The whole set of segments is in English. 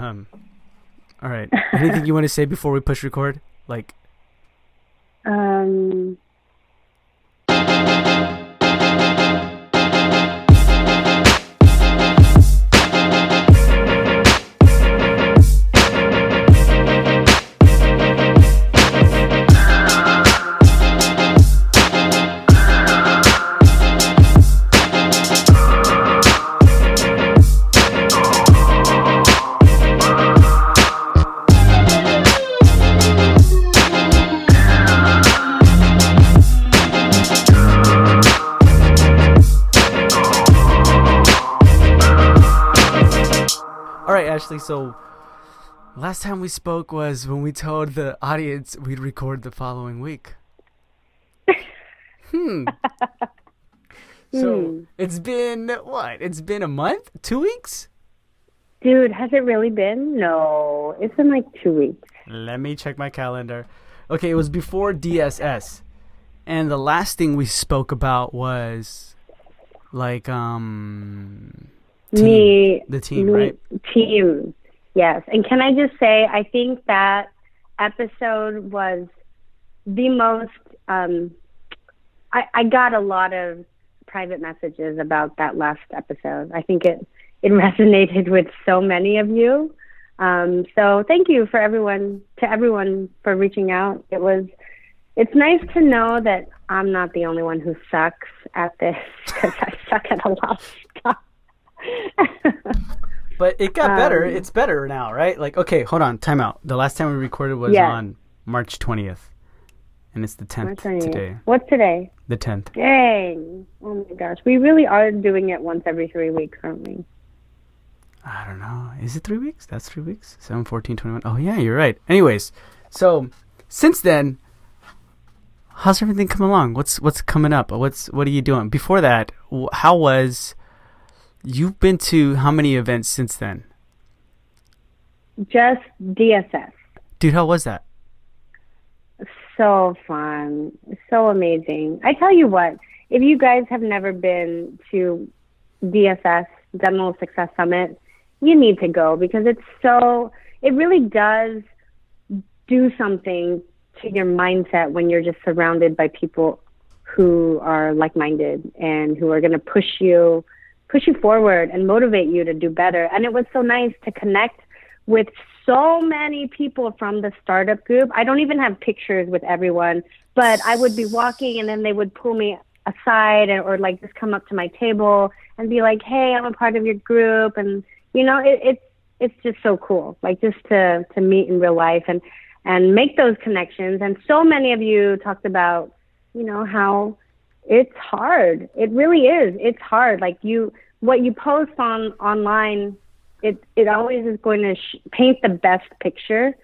All right. Anything you want to say before we push record? Like. So last time we spoke was when we told the audience we'd record the following week. So it's been what? It's been a month? 2 weeks? Dude, has it really been? No, it's been like 2 weeks. Let me check my calendar. Okay, it was before DSS. And the last thing we spoke about was like team, yes. And can I just say, I think that episode was the most, I got a lot of private messages about that last episode. I think it resonated with so many of you. So thank you to everyone for reaching out. It's nice to know that I'm not the only one who sucks at this, because I suck at a lot of stuff. But it got better. It's better now, right? Like, okay, hold on, time out. The last time we recorded was on March 20th, and it's the 10th today. What's today? The 10th. Dang. Oh, my gosh. We really are doing it once every 3 weeks, aren't we? I don't know. Is it 3 weeks? That's 3 weeks? 7, 14, 21. Oh, yeah, you're right. Anyways, so since then, how's everything come along? What's coming up? What are you doing? Before that, how was... You've been to how many events since then? Just DSS. Dude, how was that? So fun. So amazing. I tell you what, if you guys have never been to DSS, Dental Success Summit, you need to go, because it really does do something to your mindset when you're just surrounded by people who are like-minded and who are going to push you forward and motivate you to do better. And it was so nice to connect with so many people from the startup group. I don't even have pictures with everyone, but I would be walking and then they would pull me aside or like just come up to my table and be like, hey, I'm a part of your group. And, you know, it's just so cool, like just to meet in real life and make those connections. And so many of you talked about, you know, how it's hard. It really is. It's hard. Like what you post online, it always is going to paint the best picture.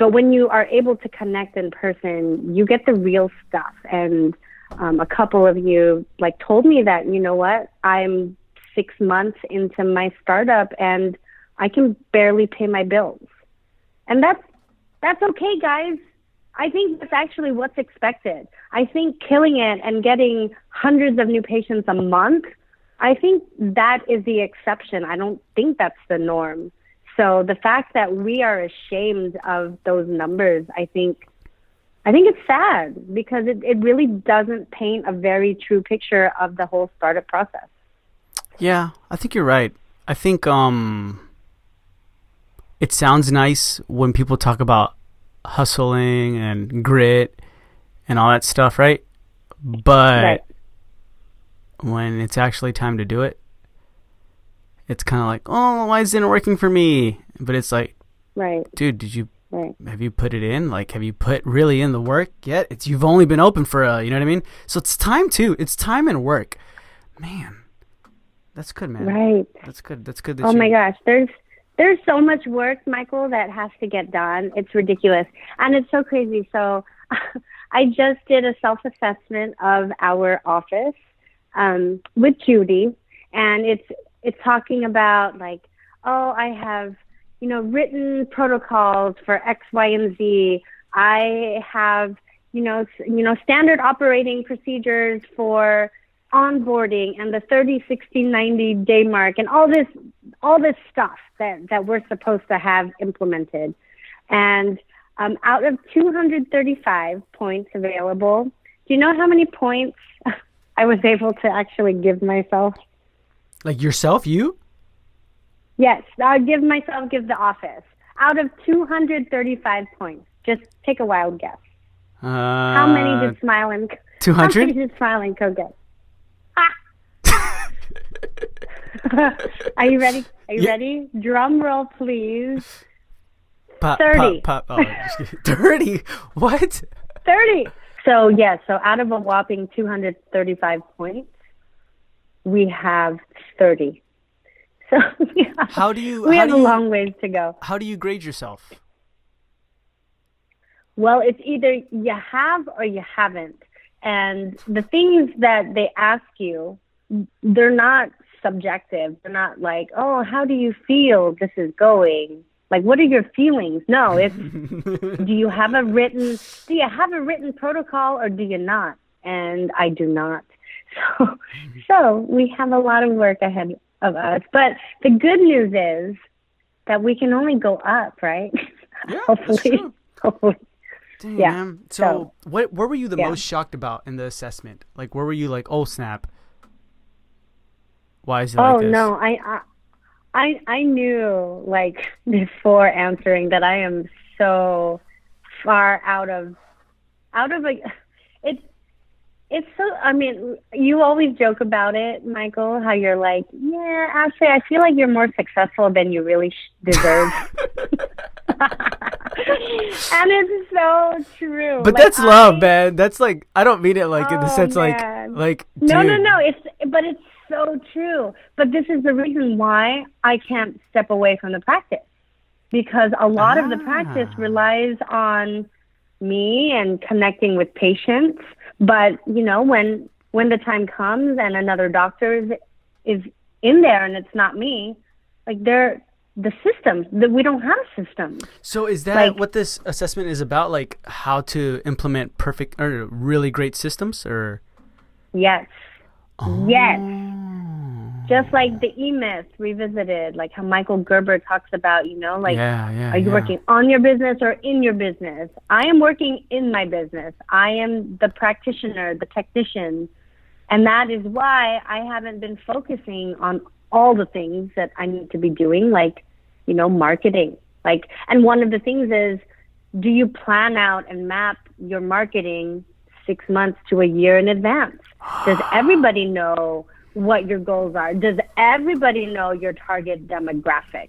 But when you are able to connect in person, you get the real stuff. And a couple of you like told me that, you know what, I'm 6 months into my startup and I can barely pay my bills. And that's okay, guys. I think that's actually what's expected. I think killing it and getting hundreds of new patients a month, I think that is the exception. I don't think that's the norm. So the fact that we are ashamed of those numbers, I think it's sad, because it really doesn't paint a very true picture of the whole startup process. Yeah, I think you're right. I think it sounds nice when people talk about hustling and grit and all that stuff, right? But when it's actually time to do it, it's kind of like, oh, why isn't it working for me? But it's like, dude, have you put it in? Like, have you put really in the work yet? You've only been open for you know what I mean? So it's time too. It's time and work, man. That's good, man. Right. That's good. Oh my gosh, There's so much work, Michael, that has to get done. It's ridiculous. And it's so crazy. So I just did a self-assessment of our office with Judy. And it's talking about like, oh, I have, you know, written protocols for X, Y, and Z. I have, you know, standard operating procedures for onboarding and the 30, 60, 90 day mark and all this all this stuff that we're supposed to have implemented. And out of 235 points available, do you know how many points I was able to actually give myself? Like yourself, you? Yes, I'll give the office. Out of 235 points, just take a wild guess. How many did Smile and Co. 200? How many did Smile and Co. get? Ah! Are you ready? Are you ready? Drum roll, please. Pop, 30. Pop. Oh, just kidding. 30? What? 30. So, yeah, out of a whopping 235 points, we have 30. So, yeah, we have a long ways to go. How do you grade yourself? Well, it's either you have or you haven't. And the things that they ask you, they're not subjective. They're not like, oh, how do you feel this is going? Like, what are your feelings? No, it's do you have a written protocol or do you not? And I do not. So we have a lot of work ahead of us. But the good news is that we can only go up, right? Yeah, Hopefully. Damn, yeah. Man. So where were you the most shocked about in the assessment? Like, where were you like, oh, snap. Why is it like this? Oh, no, I knew, like, before answering that I am so far out of it's so, I mean, you always joke about it, Michael, how you're like, yeah, Ashley, I feel like you're more successful than you really deserve. And it's so true. But like, that's love, man. That's like, I don't mean it like in the sense like No. But it's so true. But this is the reason why I can't step away from the practice, because a lot of the practice relies on me and connecting with patients. But, you know, when the time comes and another doctor is in there and it's not me, like we don't have systems. So is that like, what this assessment is about? Like how to implement perfect or really great systems or? Yes. Oh. Yes. Just like the E-Myth Revisited, like how Michael Gerber talks about, you know, like, are you working on your business or in your business? I am working in my business. I am the practitioner, the technician. And that is why I haven't been focusing on all the things that I need to be doing, like, you know, marketing. Like, and one of the things is, do you plan out and map your marketing 6 months to a year in advance? Does everybody know what your goals are? Does everybody know your target demographic?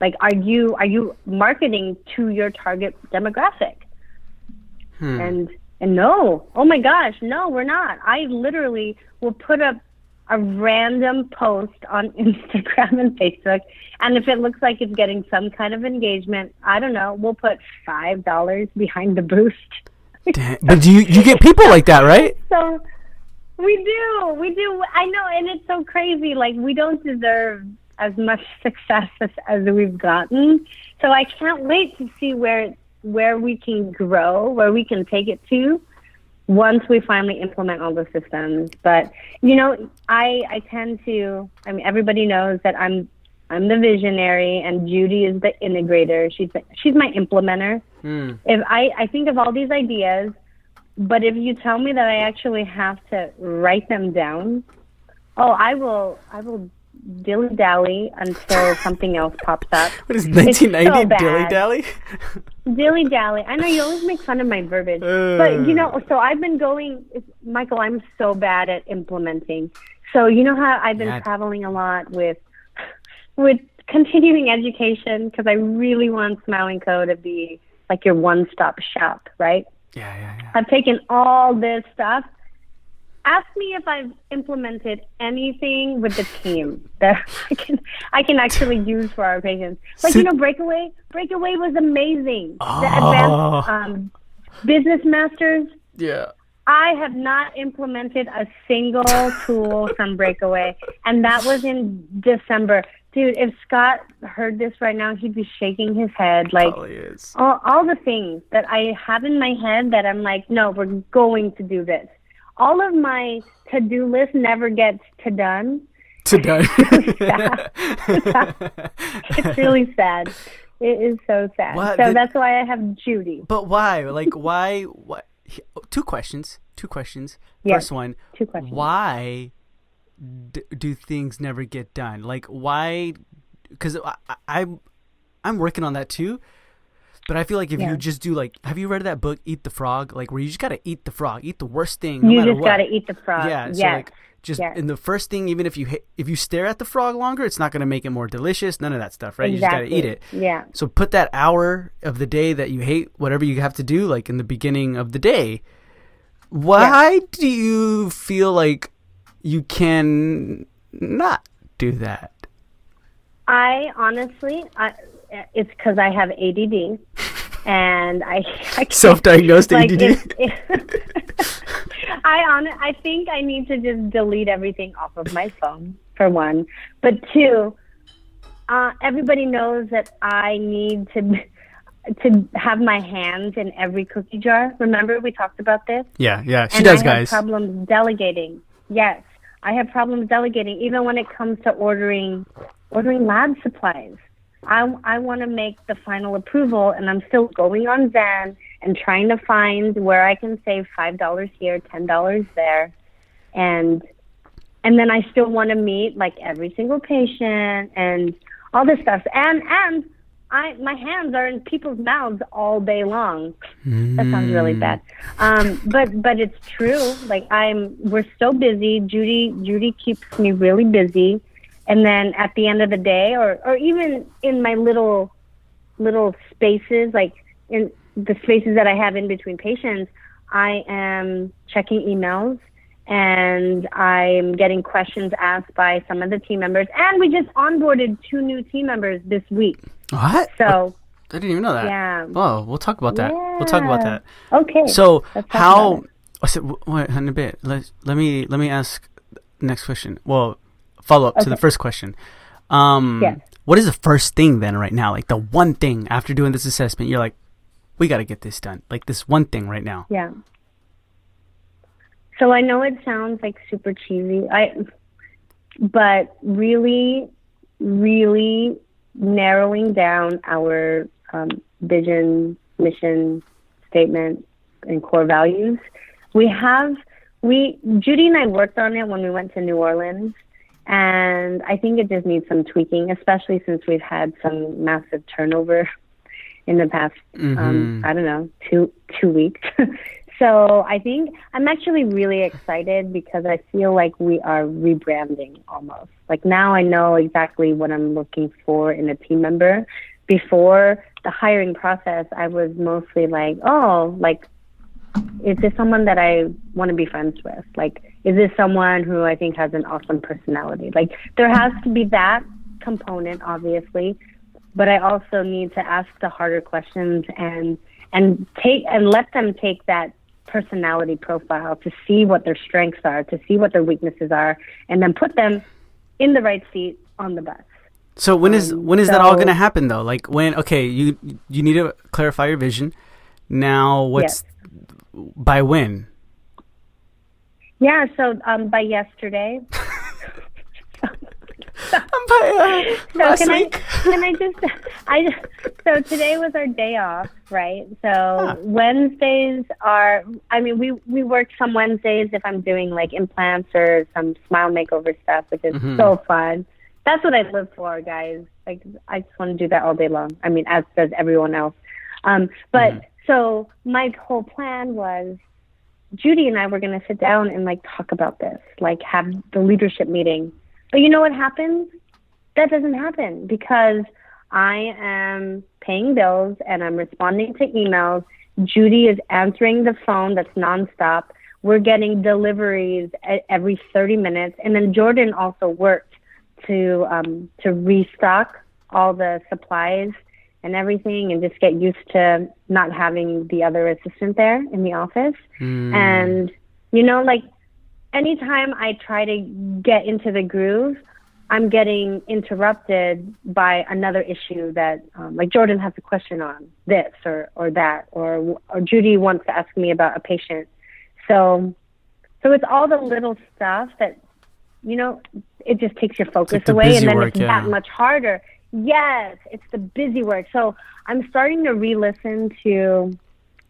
Like, are you marketing to your target demographic? And no, oh my gosh, no, we're not. I literally will put up a random post on Instagram and Facebook, and if it looks like it's getting some kind of engagement, I don't know, we'll put $5 behind the boost. Damn. But do you get people like that, right? So We do. I know, and it's so crazy. Like, we don't deserve as much success as we've gotten. So I can't wait to see where we can grow, where we can take it to once we finally implement all the systems. But, you know, I mean, everybody knows that I'm the visionary and Judy is the integrator. She's my implementer. If I think of all these ideas, but if you tell me that I actually have to write them down, I will dilly-dally until something else pops up. What is 1990 so dilly-dally? Dilly-dally. I know you always make fun of my verbiage. But, you know, so I've been going, Michael, I'm so bad at implementing. So you know how I've been traveling a lot with continuing education, because I really want Smile & Co. to be like your one-stop shop, right? Yeah. I've taken all this stuff. Ask me if I've implemented anything with the team that I can actually use for our patients. Like, you know, Breakaway was amazing. Oh. The advanced business masters. Yeah. I have not implemented a single tool from Breakaway, and that was in December. Dude, if Scott heard this right now, he'd be shaking his head. Like, all the things that I have in my head that I'm like, no, we're going to do this. All of my to-do list never gets to done. today. It's really sad. It is so sad. What? So that's why I have Judy. But why? Like, why? What? Two questions. Yes. First one. Two questions. Why do things never get done? Like, why? Because I'm working on that too. But I feel like if you just do, like, have you read that book, Eat the Frog? Like, where you just got to eat the frog, eat the worst thing. No you just got to eat the frog. Yeah. Yes. So, like, just in the first thing, even if you stare at the frog longer, it's not going to make it more delicious. None of that stuff, right? Exactly. You just got to eat it. Yeah. So put that hour of the day that you hate, whatever you have to do, like in the beginning of the day. Why do you feel like you can not do that? I honestly, it's because I have ADD, and I self-diagnosed like ADD. I think I need to just delete everything off of my phone, for one. But two, everybody knows that I need to have my hands in every cookie jar. Remember we talked about this? Yeah. She does, guys. I have problems delegating. Yes, I have problems delegating, even when it comes to ordering lab supplies. I want to make the final approval, and I'm still going on Zen and trying to find where I can save $5 here, $10 there. And then I still want to meet, like, every single patient and all this stuff. And my hands are in people's mouths all day long. That sounds really bad. But it's true. Like, we're so busy. Judy keeps me really busy. And then at the end of the day, or even in my little spaces, like in the spaces that I have in between patients, I am checking emails and I'm getting questions asked by some of the team members. And we just onboarded 2 new team members this week. What? So I didn't even know that. Yeah. Oh, we'll talk about that. Yeah. We'll talk about that. Okay. So how? I said wait in a bit. Let me ask the next question. Well. Follow up to the first question. What is the first thing then right now? Like the one thing after doing this assessment, you're like, we got to get this done. Like this one thing right now. Yeah. So I know it sounds like super cheesy, but really, really narrowing down our vision, mission, statement, and core values. Judy and I worked on it when we went to New Orleans. And I think it just needs some tweaking, especially since we've had some massive turnover in the past, I don't know, two weeks. So I think I'm actually really excited because I feel like we are rebranding almost. Like now I know exactly what I'm looking for in a team member. Before the hiring process, I was mostly like, oh, like, is this someone that I want to be friends with? Like, is this someone who I think has an awesome personality? Like, there has to be that component, obviously, but I also need to ask the harder questions and let them take that personality profile to see what their strengths are, to see what their weaknesses are, and then put them in the right seat on the bus. So when is that all going to happen though? Like when? Okay, you need to clarify your vision. Now, by when? Yeah, so by yesterday. So today was our day off, right? So Wednesdays are, I mean, we work some Wednesdays if I'm doing like implants or some smile makeover stuff, which is so fun. That's what I live for, guys. Like, I just want to do that all day long. I mean, as does everyone else. So my whole plan was Judy and I were going to sit down and like talk about this, like have the leadership meeting. But you know what happens? That doesn't happen because I am paying bills and I'm responding to emails. Judy is answering the phone. That's nonstop. We're getting deliveries every 30 minutes. And then Jordan also worked to restock all the supplies and everything, and just get used to not having the other assistant there in the office. And, you know, like anytime I try to get into the groove, I'm getting interrupted by another issue that like Jordan has a question on this or that, or Judy wants to ask me about a patient. So it's all the little stuff that you know, it just takes your focus away, and then it's that much harder. Yes, it's the busy work. So I'm starting to re-listen to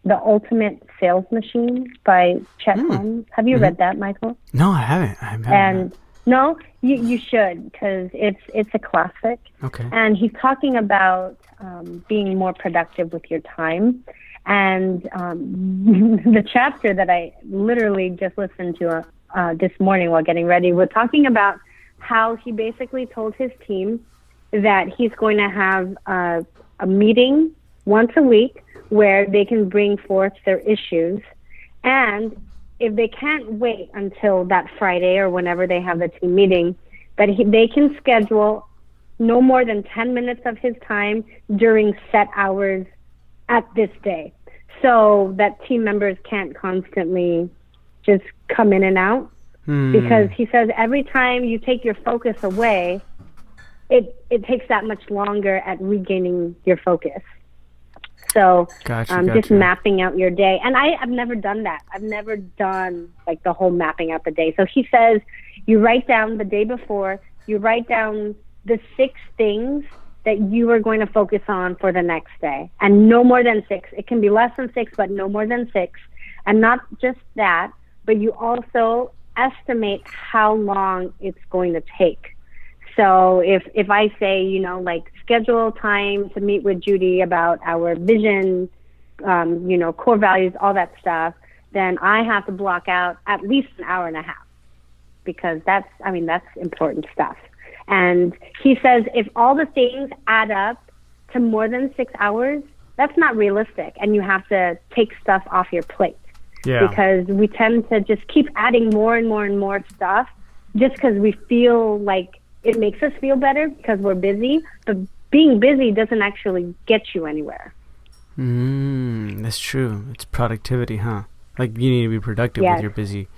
The Ultimate Sales Machine by Chet Hun. Have you read that, Michael? No, I haven't. No, you should, because it's a classic. Okay. And he's talking about being more productive with your time. And the chapter that I literally just listened to this morning while getting ready, we're talking about how he basically told his team that he's going to have a meeting once a week where they can bring forth their issues. And if they can't wait until that Friday or whenever they have the team meeting, that they can schedule no more than 10 minutes of his time during set hours at this day, so that team members can't constantly just come in and out. Because he says every time you take your focus away, it takes that much longer at regaining your focus. So just mapping out your day. And I've never done that. I've never done like the whole mapping out the day. So he says you write down the day before, you write down the 6 things that you are going to focus on for the next day, and no more than 6. It can be less than 6, but no more than 6. And not just that, but you also estimate how long it's going to take. So if I say, you know, like schedule time to meet with Judy about our vision, you know, core values, all that stuff, then I have to block out at least an hour and a half, because that's important stuff. And he says if all the things add up to more than 6 hours, that's not realistic, and you have to take stuff off your plate. Yeah. Because we tend to just keep adding more and more and more stuff just because we feel like it makes us feel better because we're busy, but being busy doesn't actually get you anywhere. That's true. It's productivity, huh? Like you need to be productive with your busy.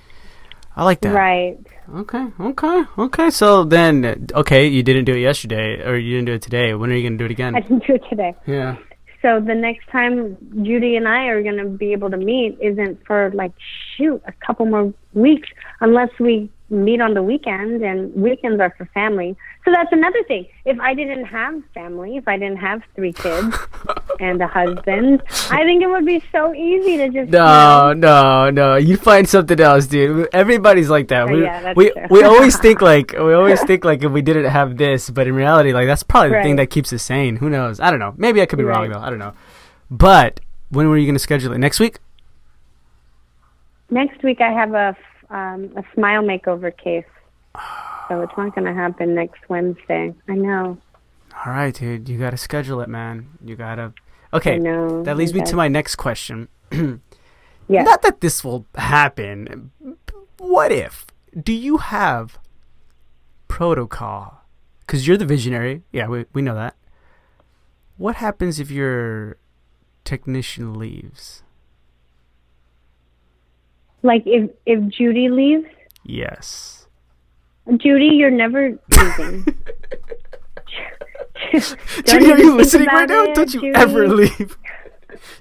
I like that. Right. Okay. So then, you didn't do it yesterday, or you didn't do it today. When are you going to do it again? I didn't do it today. Yeah. So the next time Judy and I are going to be able to meet isn't for a couple more weeks, unless we meet on the weekend, and weekends are for family. So that's another thing. If I didn't have family, if I didn't have 3 kids and a husband, I think it would be so easy to just... No. You find something else, dude. Everybody's like that. We always think like if we didn't have this, but in reality, like that's probably the thing that keeps us sane. Who knows? I don't know. Maybe I could be wrong though. I don't know. But when were you going to schedule it? Next week? Next week I have a smile makeover case. So it's not going to happen next Wednesday. I know. All right, dude. You got to schedule it, man. You got to. Okay. I know. That leads me to my next question. Yeah. Not that this will happen. What if? Do you have protocol? Because you're the visionary. Yeah, we know that. What happens if your technician leaves? Like if Judy leaves? Yes. Judy, you're never leaving. Judy, are you listening right now? Don't you ever leave.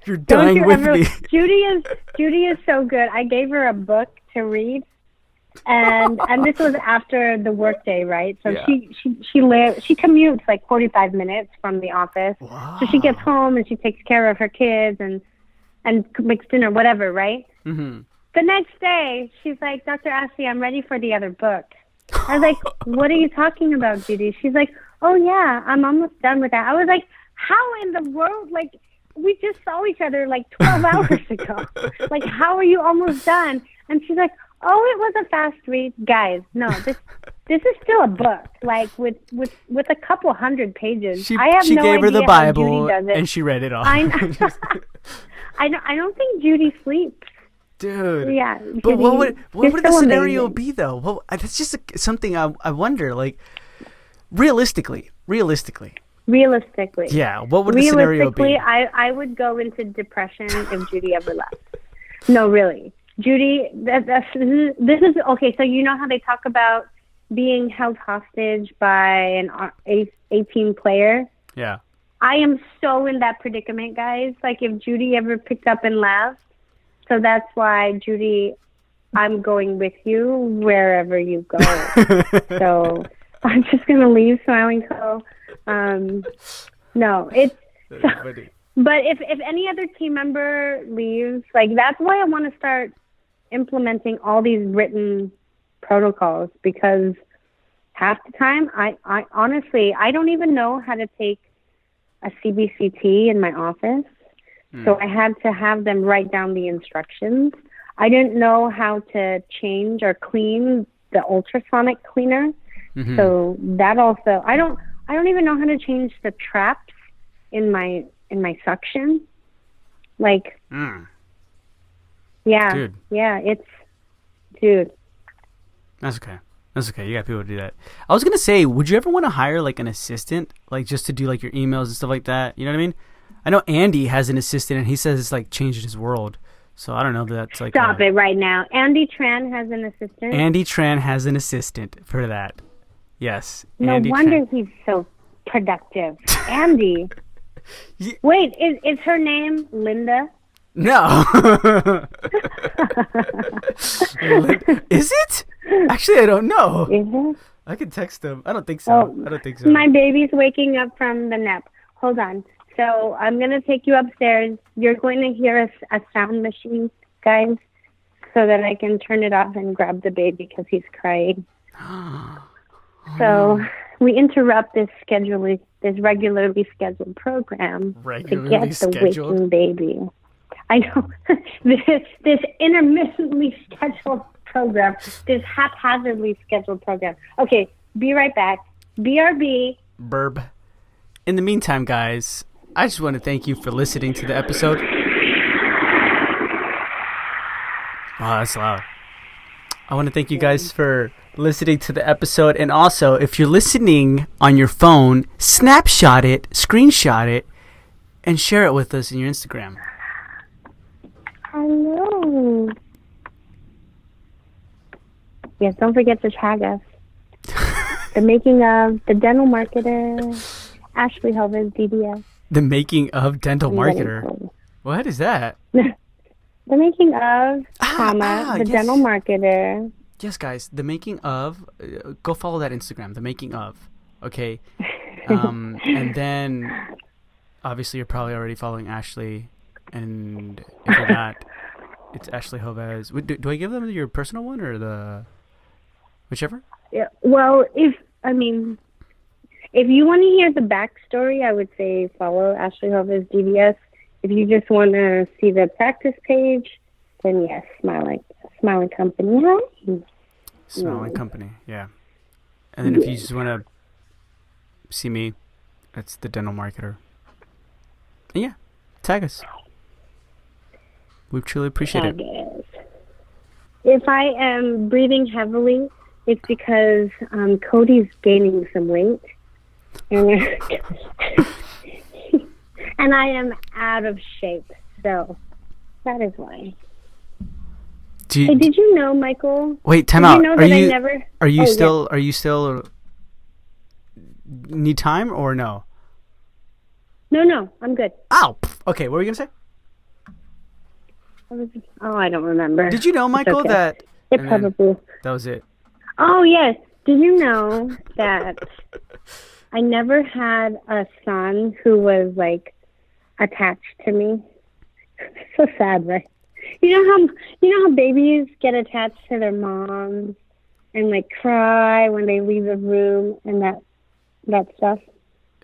You're dying with me. Judy is so good. I gave her a book to read, and this was after the workday, right? So she commutes like 45 minutes from the office. Wow. So she gets home and she takes care of her kids and makes dinner, whatever, right? Mm-hmm. The next day, she's like, Dr. Ashley, I'm ready for the other book. I was like, what are you talking about, Judy? She's like, oh, yeah, I'm almost done with that. I was like, how in the world? Like, we just saw each other like 12 hours ago. Like, how are you almost done? And she's like, oh, it was a fast read. Guys, no, this is still a book, like with a couple 100 pages. She gave her the Bible and she read it all. I don't think Judy sleeps. Dude. Yeah. But what would the scenario be though? Well, that's just something I wonder. Like, realistically. Yeah. What would the scenario be? Realistically, I would go into depression if Judy ever left. No, really, Judy. This is okay. So you know how they talk about being held hostage by an 18 player? Yeah. I am so in that predicament, guys. Like, if Judy ever picked up and left. So that's why Judy I'm going with you wherever you go. So I'm just going to leave Smiling Co. No, it's... So, but if any other team member leaves, like, that's why I want to start implementing all these written protocols, because half the time, I honestly, I don't even know how to take a CBCT in my office. So I had to have them write down the instructions. I didn't know how to change or clean the ultrasonic cleaner. Mm-hmm. So that also, I don't even know how to change the traps in my suction. Like, yeah, dude. Yeah, it's, dude. That's okay. That's okay. You got people to do that. I was going to say, would you ever want to hire like an assistant, like just to do like your emails and stuff like that? You know what I mean? I know Andy has an assistant and he says it's like changed his world. So I don't know if that's like... Stop it right now. Andy Tran has an assistant? Andy Tran has an assistant for that. Yes. No wonder he's so productive. Andy. Wait, is her name Linda? No. Is it? Actually, I don't know. Is it? I can text him. I don't think so. Oh, I don't think so. My baby's waking up from the nap. Hold on. So I'm going to take you upstairs. You're going to hear a sound machine, guys, so that I can turn it off and grab the baby because he's crying. So we interrupt this regularly scheduled program to get the waking baby. I know. this intermittently scheduled program, this haphazardly scheduled program. Okay, be right back. BRB. Burb. In the meantime, guys, I just want to thank you for listening to the episode. Wow, that's loud. I want to thank you guys for listening to the episode. And also, if you're listening on your phone, snapshot it, screenshot it, and share it with us in your Instagram. Hello. Yes, don't forget to tag us. The Making of the Dental Marketer, Ashley Hovis, DDS. The Making of Dental Marketer. What is that? The Making of, the Dental Marketer. Yes, guys. The Making of. Go follow that Instagram. The Making of. Okay. And then, obviously, you're probably already following Ashley. And if you're not, it's Ashley Hovis. Do I give them your personal one or the... Whichever? Yeah. Well, if you want to hear the backstory, I would say follow Ashley Hovis DBS. If you just want to see the practice page, then yes, Smiling Company. Right? Smiling Company, yeah. And then if you just want to see me, that's The Dental Marketer. And yeah, tag us. We truly appreciate it. If I am breathing heavily, it's because Cody's gaining some weight. And I am out of shape, so that is why. Did you know, Michael? Wait, time out. Are you still need time or no? No, I'm good. Ow! Okay, what were you gonna say? Oh, I don't remember. Did you know, Michael, okay. that it probably that was it? Oh yes. Did you know that? I never had a son who was, like, attached to me. So sad, right? You know how babies get attached to their moms and, like, cry when they leave the room and that stuff?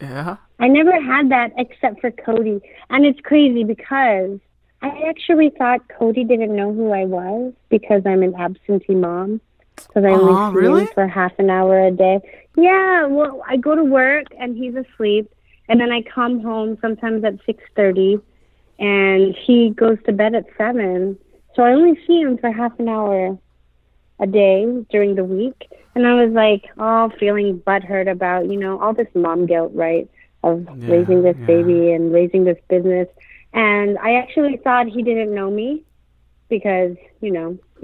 Yeah. I never had that except for Cody. And it's crazy because I actually thought Cody didn't know who I was because I'm an absentee mom. Because I only see him for half an hour a day. Yeah, well, I go to work and he's asleep, and then I come home sometimes at 6:30, and he goes to bed at 7. So I only see him for half an hour a day during the week, and I was like, feeling butthurt about all this mom guilt, right, of raising this baby and raising this business, and I actually thought he didn't know me because he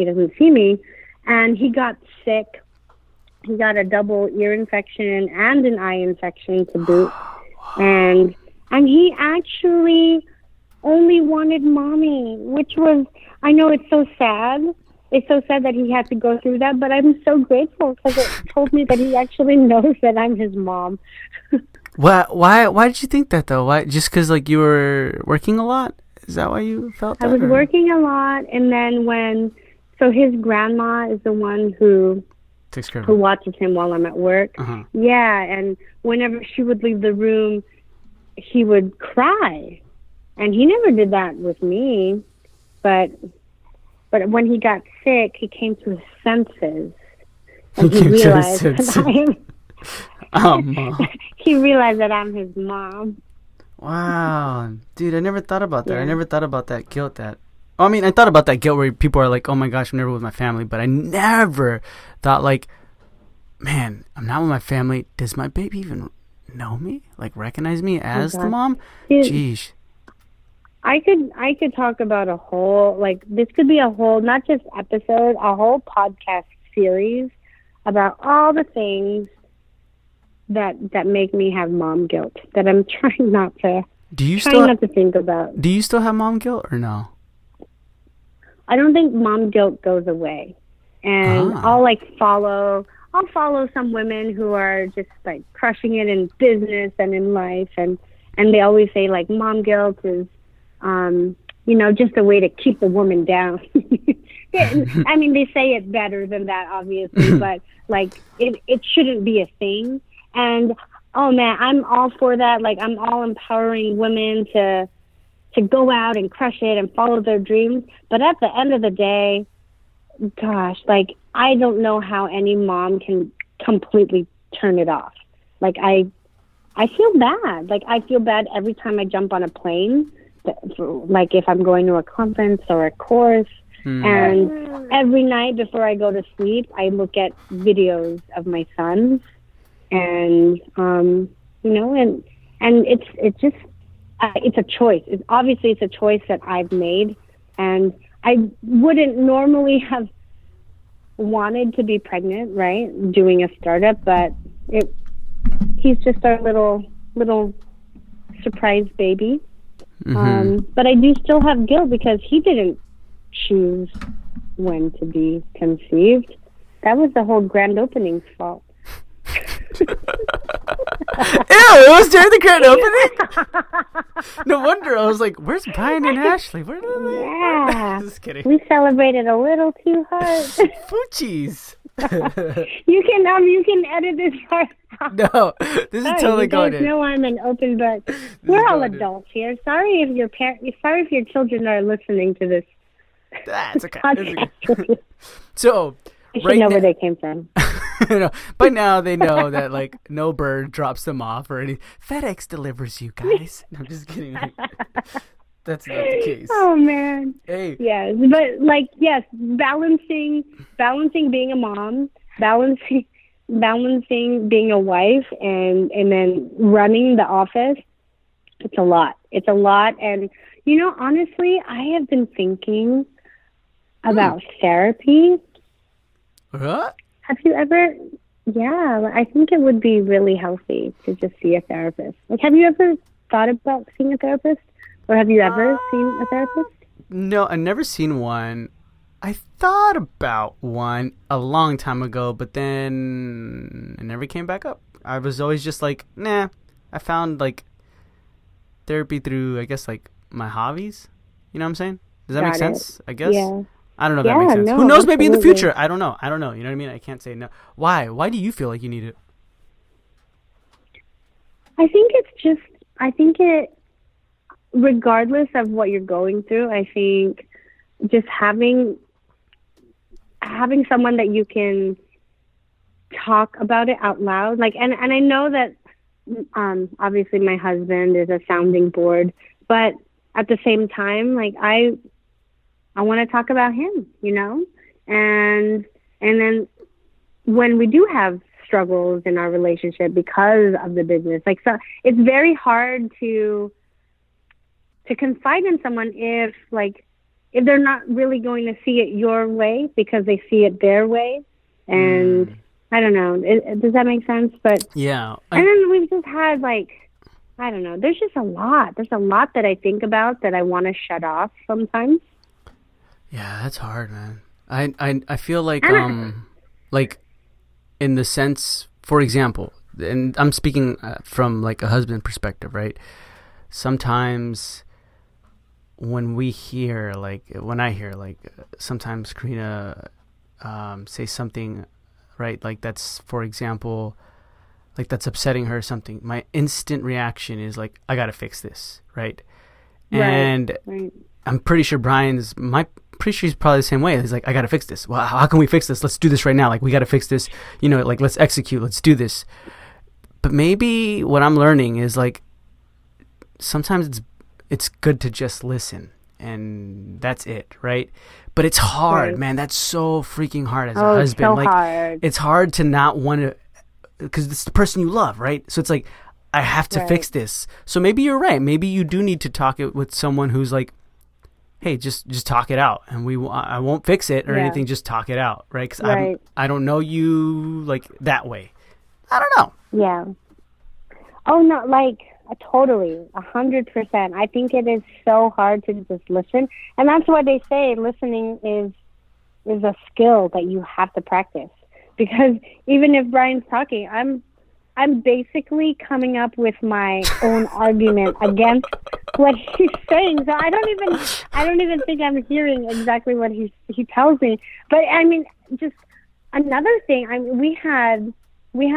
doesn't see me, and he got sick. He got a double ear infection and an eye infection to boot. And he actually only wanted mommy, which was, I know it's so sad, it's so sad that he had to go through that, but I'm so grateful because it told me that he actually knows that I'm his mom. Why did you think that, though? Why? Just because, like, you were working a lot? Is that why you felt that? I was working a lot, and then so his grandma is the one who watches him while I'm at work. Uh-huh. Yeah, and whenever she would leave the room, he would cry. And he never did that with me, but when he got sick, he came to his senses, and he realized that I'm his mom. Wow, dude, I never thought about that. Yeah. I never thought about that guilt. I thought about that guilt where people are like, "Oh my gosh, I'm never with my family," but I never thought like, "Man, I'm not with my family. Does my baby even know me? Like, recognize me as the mom?" Dude. Jeez. I could talk about a whole, like, this could be a whole, not just episode, a whole podcast series about all the things that make me have mom guilt that I'm trying not to think about. Do you still have mom guilt or no? I don't think mom guilt goes away. And I'll follow some women who are just like crushing it in business and in life, and they always say like mom guilt is just a way to keep a woman down. I mean, they say it better than that, obviously, but like it shouldn't be a thing. And oh man, I'm all for that. Like, I'm all empowering women to go out and crush it and follow their dreams. But at the end of the day, gosh, like, I don't know how any mom can completely turn it off. Like, I feel bad. Like, I feel bad every time I jump on a plane. Like if I'm going to a conference or a course, and every night before I go to sleep, I look at videos of my sons, and and it's just it's a choice. It's a choice that I've made, and I wouldn't normally have wanted to be pregnant, right? Doing a startup, but he's just our little surprise baby. Mm-hmm. But I do still have guilt because he didn't choose when to be conceived. That was the whole grand opening's fault. Ew, it was during the grand opening? No wonder. I was like, where's Brian and Ashley? Where are they? Yeah. Just kidding. We celebrated a little too hard. Poochies. You can edit this part out. No, this is totally going in. You guys know I'm an open book. We're all adults here. Sorry if your children are listening to this. That's okay. Podcast. So, I should know where they came from. No, by now they know that like no bird drops them off or any FedEx delivers you guys. No, I'm just kidding. That's not the case. Oh man. Hey. Yes, but like yes, balancing being a mom, balancing being a wife, and then running the office. It's a lot. It's a lot, and honestly, I have been thinking about therapy. What? Have you ever? Yeah, I think it would be really healthy to just see a therapist. Like, have you ever thought about seeing a therapist? Or have you ever seen a therapist? No, I've never seen one. I thought about one a long time ago, but then it never came back up. I was always just like, nah. I found like therapy through, I guess, like my hobbies. You know what I'm saying? Does that make sense? I guess. Yeah. I don't know if that makes sense. No, who knows? Maybe in the future. I don't know. You know what I mean? I can't say no. Why? Why do you feel like you need it? I think regardless of what you're going through, I think just having someone that you can talk about it out loud, like, and I know that obviously my husband is a sounding board, but at the same time, like I want to talk about him, and then when we do have struggles in our relationship because of the business, like, so it's very hard to confide in someone if they're not really going to see it your way because they see it their way. And I don't know. Does that make sense? But yeah. And then we've just had I don't know. There's just a lot. There's a lot that I think about that I want to shut off sometimes. Yeah, that's hard, man. I feel like like in the sense, for example, and I'm speaking from like a husband perspective, right? Sometimes when we hear sometimes Karina say something, right? Like that's, for example, like that's upsetting her or something. My instant reaction is like, I gotta fix this, right? And right. I'm pretty sure he's probably the same way. He's like, I gotta fix this. Well, how can we fix this? Let's do this right now. Like, we gotta fix this. You know, like, let's execute. Let's do this. But maybe what I'm learning is like, sometimes it's good to just listen, and that's it, right? But it's hard, right, man. That's so freaking hard as a husband. It's so hard. It's hard to not want to, because it's the person you love, right? So it's like, I have to fix this. So maybe you're right. Maybe you do need to talk it with someone who's like, hey, just talk it out, and I won't fix it or anything. Just talk it out, right? Because I don't know you like that way. I don't know. Yeah. Oh no, like totally, 100%. I think it is so hard to just listen, and that's why they say listening is a skill that you have to practice. Because even if Brian's talking, I'm basically coming up with my own argument against what he's saying. So I don't even think I'm hearing exactly what he tells me. But I mean, just another thing. I mean, we had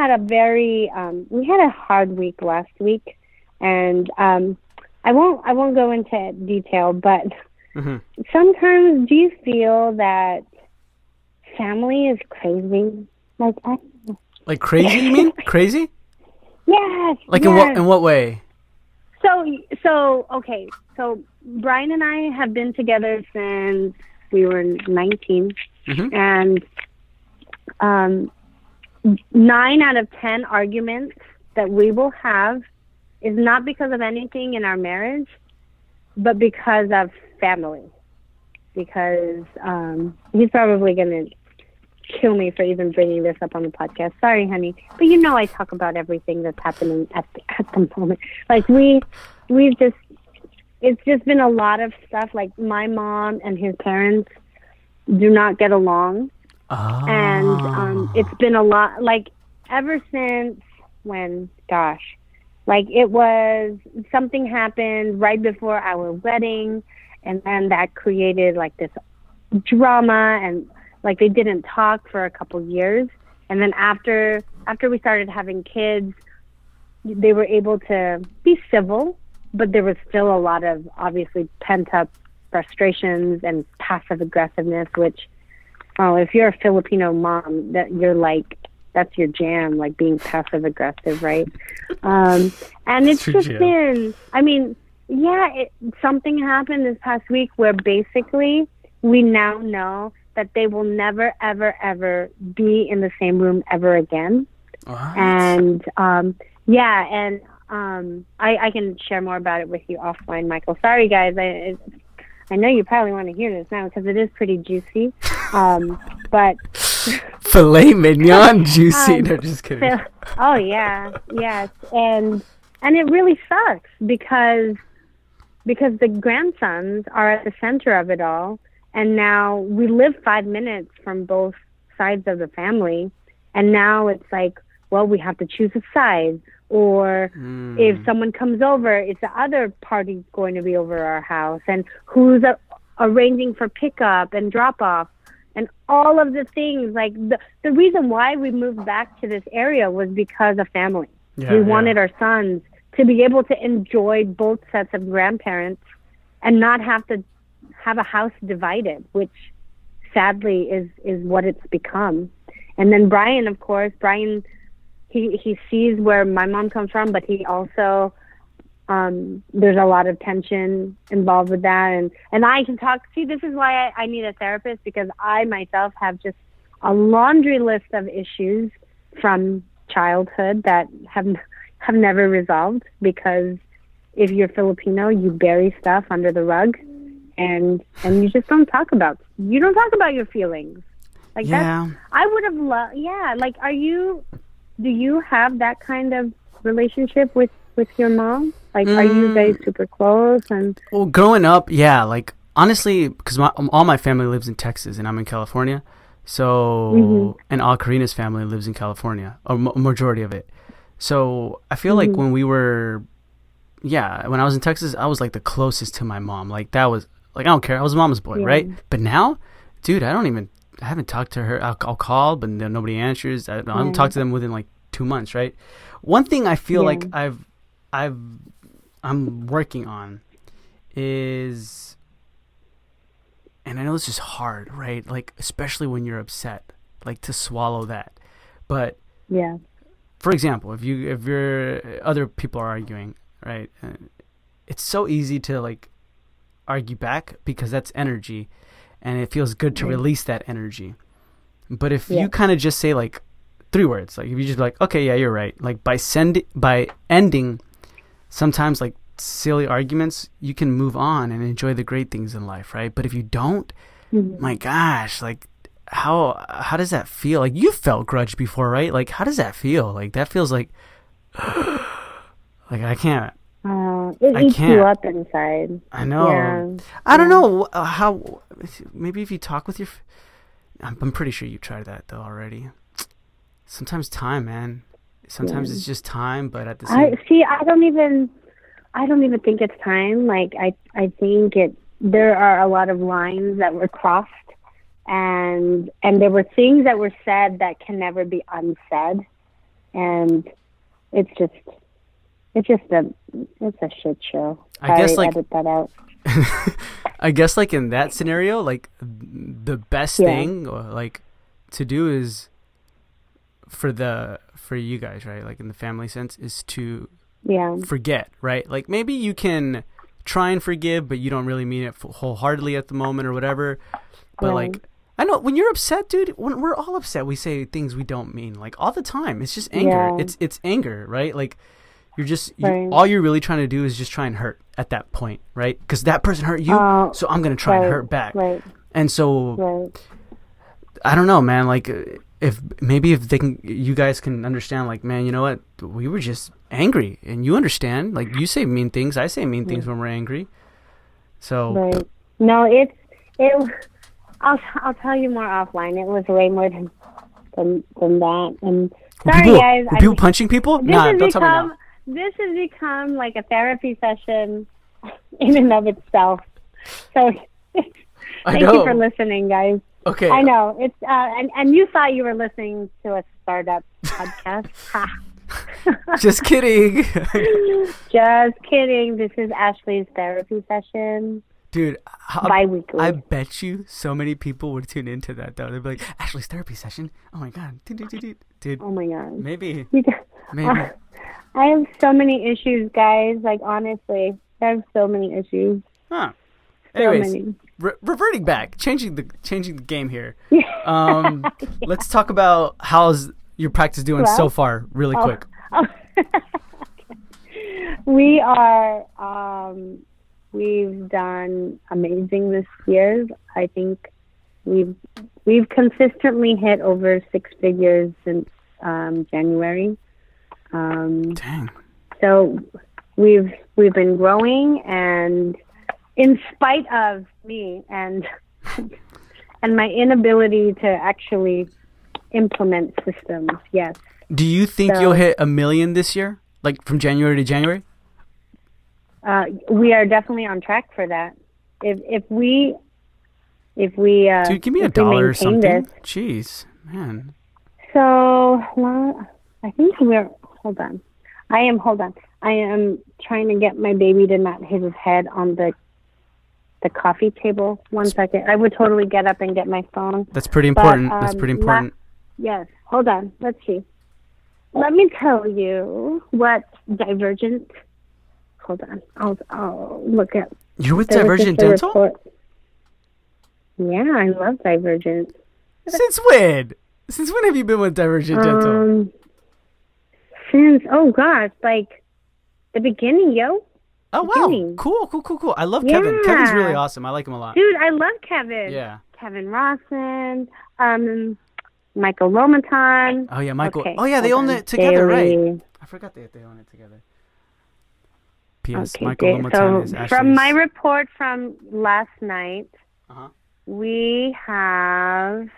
a very a hard week last week, and I won't go into detail. But sometimes, do you feel that family is crazy? Like I don't know. Like crazy, you mean? Crazy? Yes. Like in what way? So okay. So Brian and I have been together since we were 19, and 9 out of 10 arguments that we will have is not because of anything in our marriage, but because of family. Because he's probably gonna kill me for even bringing this up on the podcast. Sorry, honey, but you know I talk about everything that's happening at the moment. Like we've just, it's just been a lot of stuff. Like my mom and his parents do not get along, and it's been a lot. Like ever since it was something happened right before our wedding, and then that created like this drama and. Like they didn't talk for a couple years, and then after we started having kids, they were able to be civil, but there was still a lot of obviously pent up frustrations and passive aggressiveness. Which, if you're a Filipino mom, that you're like that's your jam, like being passive aggressive, right? And it's just been, I mean, something happened this past week where basically we now know that they will never, ever, ever be in the same room ever again. Right. And, I can share more about it with you offline, Michael. Sorry, guys. I know you probably want to hear this now because it is pretty juicy. But... Filet mignon juicy. No, just kidding. Yes. And it really sucks because the grandsons are at the center of it all. And now we live 5 minutes from both sides of the family. And now it's like, well, we have to choose a side. Or if someone comes over, it's the other party's going to be over our house. And who's arranging for pickup and drop-off. And all of the things. Like the reason why we moved back to this area was because of family. Yeah, we wanted our sons to be able to enjoy both sets of grandparents and not have to have a house divided, which sadly is what it's become. And then Brian, of course, he sees where my mom comes from, but he also there's a lot of tension involved with that. And I can talk. See, this is why I need a therapist, because I myself have just a laundry list of issues from childhood that have never resolved, because if you're Filipino, you bury stuff under the rug. And you just don't talk about your feelings. Like that, I would have loved. Yeah, like do you have that kind of relationship with your mom? Like, are you guys super close? And well, growing up, yeah, like honestly, because all my family lives in Texas and I'm in California. So, and all Karina's family lives in California, a majority of it. So I feel like when we were, when I was in Texas, I was like the closest to my mom. Like that was, like, I don't care. I was mama's boy, right? But now, dude, I haven't talked to her. I'll call, but then nobody answers. I haven't talked to them within like 2 months, right? One thing I feel like I'm working on is, and I know this is hard, right? Like, especially when you're upset, like to swallow that. But for example, if other people are arguing, right? It's so easy to like argue back because that's energy and it feels good to release that energy. But if you kind of just say like 3 words, like if you just be like, okay, yeah, you're right. Like by ending sometimes like silly arguments, you can move on and enjoy the great things in life, right? But if you don't, my gosh, like how does that feel? Like you felt grudge before, right? Like how does that feel? Like that feels like like I can't. It eats you up inside. I know. Yeah. I don't know how. Maybe if you talk with your, I'm pretty sure you tried that though already. Sometimes time, man. Sometimes it's just time, but at the same. I don't even think it's time. Like I think there are a lot of lines that were crossed, and there were things that were said that can never be unsaid, and it's just. It's a shit show. Sorry, I guess like edit that out. I guess like in that scenario, like the best thing like to do is for you guys, right? Like in the family sense, is to forget, right? Like maybe you can try and forgive, but you don't really mean it wholeheartedly at the moment or whatever. But like I know when you're upset, dude, when we're all upset, we say things we don't mean like all the time. It's just anger. Yeah. It's anger, right? Like. You're just all you're really trying to do is just try and hurt at that point, right? Because that person hurt you, so I'm gonna try and hurt back. Right. And so I don't know, man. Like if they can, you guys can understand. Like, man, you know what? We were just angry, and you understand. Like you say mean things, I say mean things when we're angry. So no, it. I'll tell you more offline. It was way more than that. And sorry, guys. Were people punching people? Nah, don't tell me now. This has become like a therapy session in and of itself. So thank you for listening, guys. Okay. I know. It's and you thought you were listening to a startup podcast. Just kidding. Just kidding. This is Ashley's therapy session. Dude, bi-weekly. I bet you so many people would tune into that, though. They'd be like, Ashley's therapy session. Oh, my God. Dude. Oh, my God. Maybe. I have so many issues, guys. Like, honestly, I have so many issues. Huh. Anyways, reverting back, changing the game here. Let's talk about how's your practice doing so far really quick. We are, we've done amazing this year. I think we've consistently hit over 6 figures since January. Dang. So we've been growing, and in spite of me and my inability to actually implement systems, yes. Do you think you'll hit 1 million this year, like from January to January? We are definitely on track for that. If we dude, give me $1 or something. Jeez, man. So I think we're. Hold on. I am trying to get my baby to not hit his head on the coffee table. 1 second. I would totally get up and get my phone. That's pretty important. Yes. Hold on. Let's see. Let me tell you what Divergent. Hold on. I'll look at. You're with Divergent Dental? Report. Yeah, I love Divergent. Since when? Since when have you been with Divergent Dental? Since, like the beginning, yo. Oh, wow. Cool. I love Kevin. Kevin's really awesome. I like him a lot. Dude, I love Kevin. Yeah. Kevin Rossin, Michael Lomiton. Oh, yeah, Michael. Okay. Oh, yeah, they own it together, right? I forgot that they own it together. P.S. Okay, Michael Lomiton is Ashley's. From my report from last night, we have,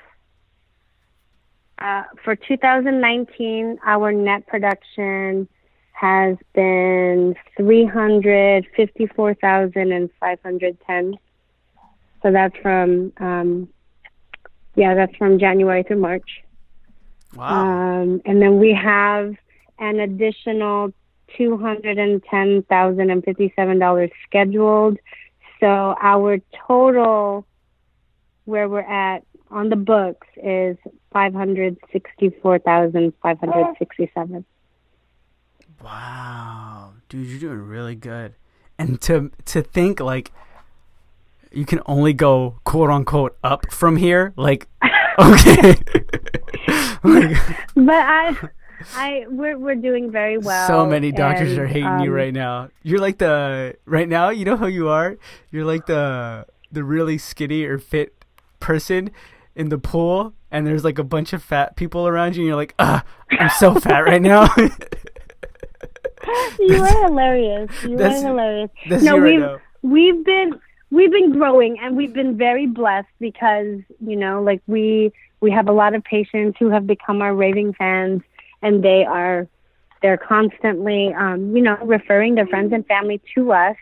for 2019, our net production has been 354,510. So that's from, that's from January through March. Wow. And then we have an additional $210,057 scheduled. So our total where we're at on the books is $564,567. Wow. Dude, you're doing really good. And to think like you can only go quote unquote up from here, like okay. Like, but we're doing very well. So many doctors are hating you right now. You're like the right now, you know who you are? You're like the really skinny or fit person in the pool, and there's like a bunch of fat people around you, and you're like, I'm so fat right now. You are hilarious. No, we've been growing, and we've been very blessed because, you know, like we have a lot of patients who have become our raving fans, and they're constantly, referring their friends and family to us.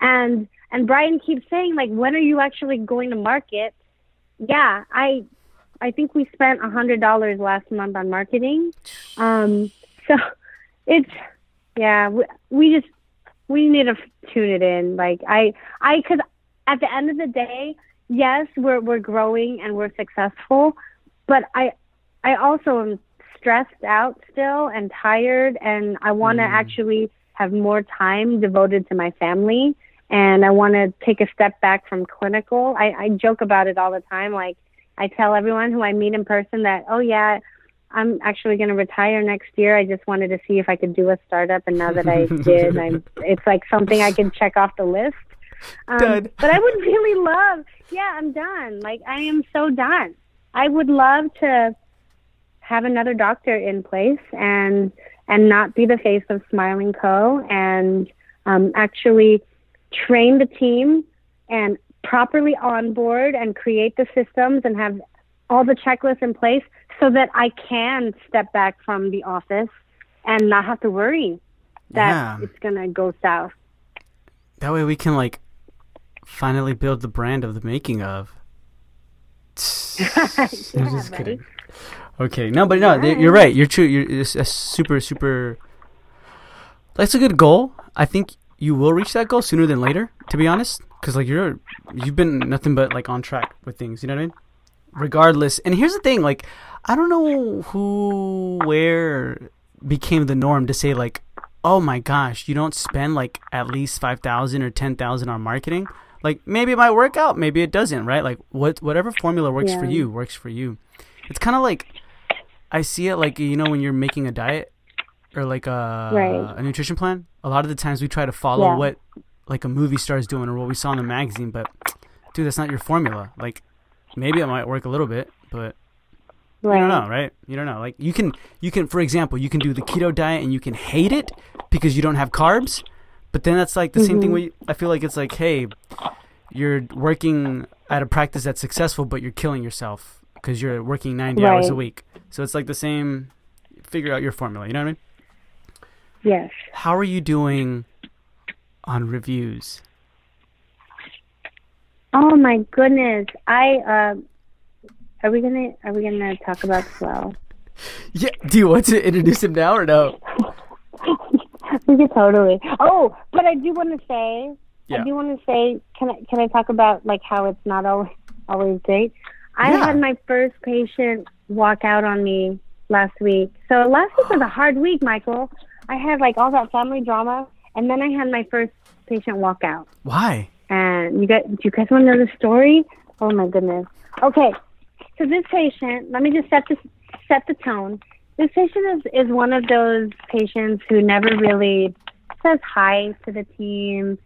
And Brian keeps saying, like, when are you actually going to market? Yeah, I think we spent $100 last month on marketing. So it's, yeah, we need to tune it in. Like because at the end of the day, yes, we're growing and we're successful, but I also am stressed out still and tired, and I want to actually have more time devoted to my family. And I want to take a step back from clinical. I joke about it all the time. Like I tell everyone who I meet in person that, oh yeah, I'm actually going to retire next year. I just wanted to see if I could do a startup. And now that I did, it's like something I can check off the list. But I would really love, I'm done. Like I am so done. I would love to have another doctor in place and not be the face of Smiling Co. and actually train the team and properly onboard and create the systems and have all the checklists in place so that I can step back from the office and not have to worry that it's going to go south. That way we can like finally build the brand of the making of. I'm just kidding. Okay. No, but no, you're right. You're true. You're a super, super. That's a good goal. I think you will reach that goal sooner than later, to be honest, because like you've been nothing but like on track with things, you know what I mean? Regardless, and here's the thing, like I don't know where became the norm to say like, oh my gosh, you don't spend like at least $5,000 or $10,000 on marketing. Like maybe it might work out, maybe it doesn't, right? Like whatever formula works for you works for you. It's kind of like I see it like, you know, when you're making a diet or like a nutrition plan. A lot of the times we try to follow what like a movie star is doing or what we saw in the magazine, but dude, that's not your formula. Like maybe it might work a little bit, but you don't know, right? You don't know. Like you can, for example, you can do the keto diet and you can hate it because you don't have carbs, but then that's like the same thing where I feel like it's like, hey, you're working at a practice that's successful, but you're killing yourself because you're working 90 hours a week. So it's like the same, figure out your formula. You know what I mean? Yes. How are you doing on reviews? Oh my goodness! Are we gonna talk about Swell? Yeah. Do you want to introduce him now or no? We could totally. Oh, but I do want to say. Yeah. I do want to say. Can I talk about like how it's not always great? I had my first patient walk out on me last week. So last week was a hard week, Michael. I had like all that family drama, and then I had my first patient walk out. Why? And do you guys want to know the story? Oh my goodness. Okay, so this patient, let me just set the tone. This patient is one of those patients who never really says hi to the team.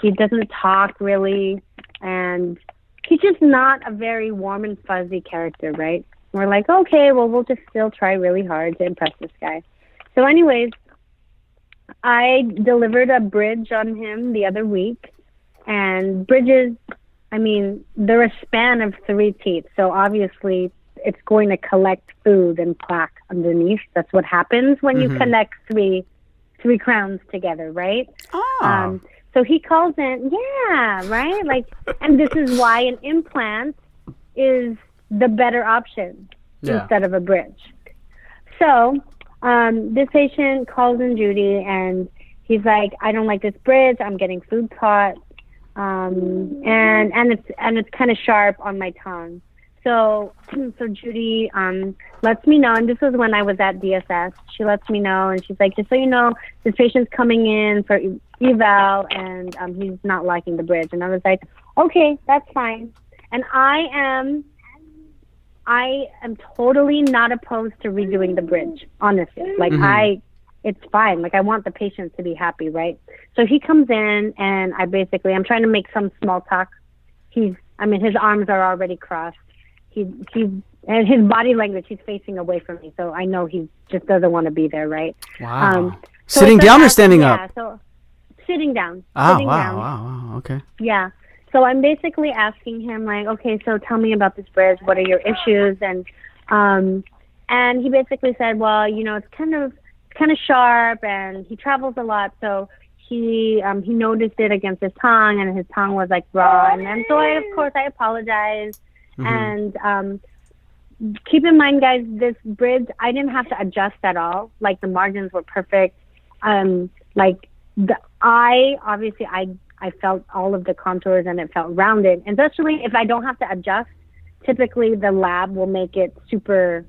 He doesn't talk really, and he's just not a very warm and fuzzy character, right? And we're like, okay, well, we'll just still try really hard to impress this guy. So anyways, I delivered a bridge on him the other week, and bridges, I mean, they're a span of 3 teeth, so obviously it's going to collect food and plaque underneath. That's what happens when you connect three crowns together, right? Oh. So he calls in, yeah, right? Like, and this is why an implant is the better option instead of a bridge. So this patient calls in Judy, and he's like, I don't like this bridge. I'm getting food caught, and it's kind of sharp on my tongue. So Judy lets me know, and this was when I was at DSS. She lets me know, and she's like, just so you know, this patient's coming in for eval, and he's not liking the bridge. And I was like, okay, that's fine. And I am totally not opposed to redoing the bridge, honestly. Like, it's fine. Like, I want the patient to be happy, right? So he comes in, and I'm trying to make some small talk. His arms are already crossed. And his body language, he's facing away from me, so I know he just doesn't want to be there, right? Wow. So sitting down or standing up? Yeah, so sitting down. Oh, wow, okay. Yeah. So I'm basically asking him, like, okay, so tell me about this bridge. What are your issues? And he basically said, well, you know, it's kind of sharp, and he travels a lot, so he noticed it against his tongue, and his tongue was, like, raw. And so, I apologized. Mm-hmm. And keep in mind, guys, this bridge, I didn't have to adjust at all. Like, the margins were perfect. I felt all of the contours, and it felt rounded. And especially if I don't have to adjust, typically the lab will make it super,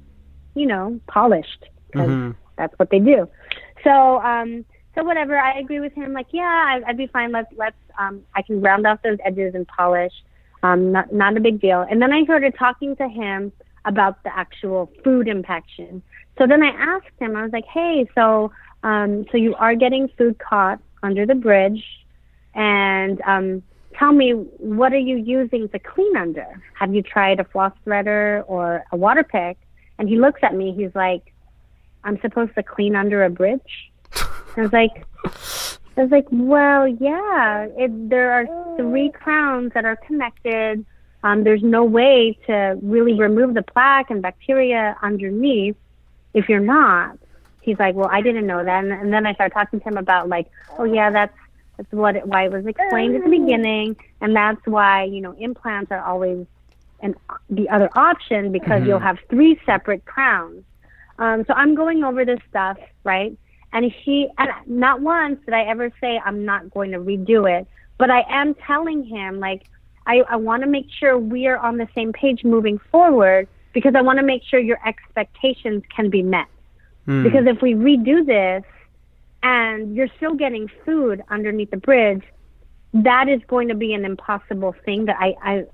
polished, because that's what they do. So whatever, I agree with him. Like, yeah, I'd be fine. Let's I can round off those edges and polish. Not a big deal. And then I started talking to him about the actual food impaction. So then I asked him, I was like, hey, so you are getting food caught under the bridge, and tell me, what are you using to clean under? Have you tried a floss threader or a water pick? And he looks at me, he's like, I'm supposed to clean under a bridge? I was like... well, yeah, there are 3 crowns that are connected. There's no way to really remove the plaque and bacteria underneath if you're not. He's like, well, I didn't know that. And then I started talking to him about, like, oh, yeah, that's why it was explained at the beginning. And that's why, implants are always the other option, because you'll have 3 separate crowns. So I'm going over this stuff, right? And not once did I ever say I'm not going to redo it, but I am telling him, like, I want to make sure we are on the same page moving forward, because I want to make sure your expectations can be met. Mm. Because if we redo this and you're still getting food underneath the bridge, that is going to be an impossible thing that I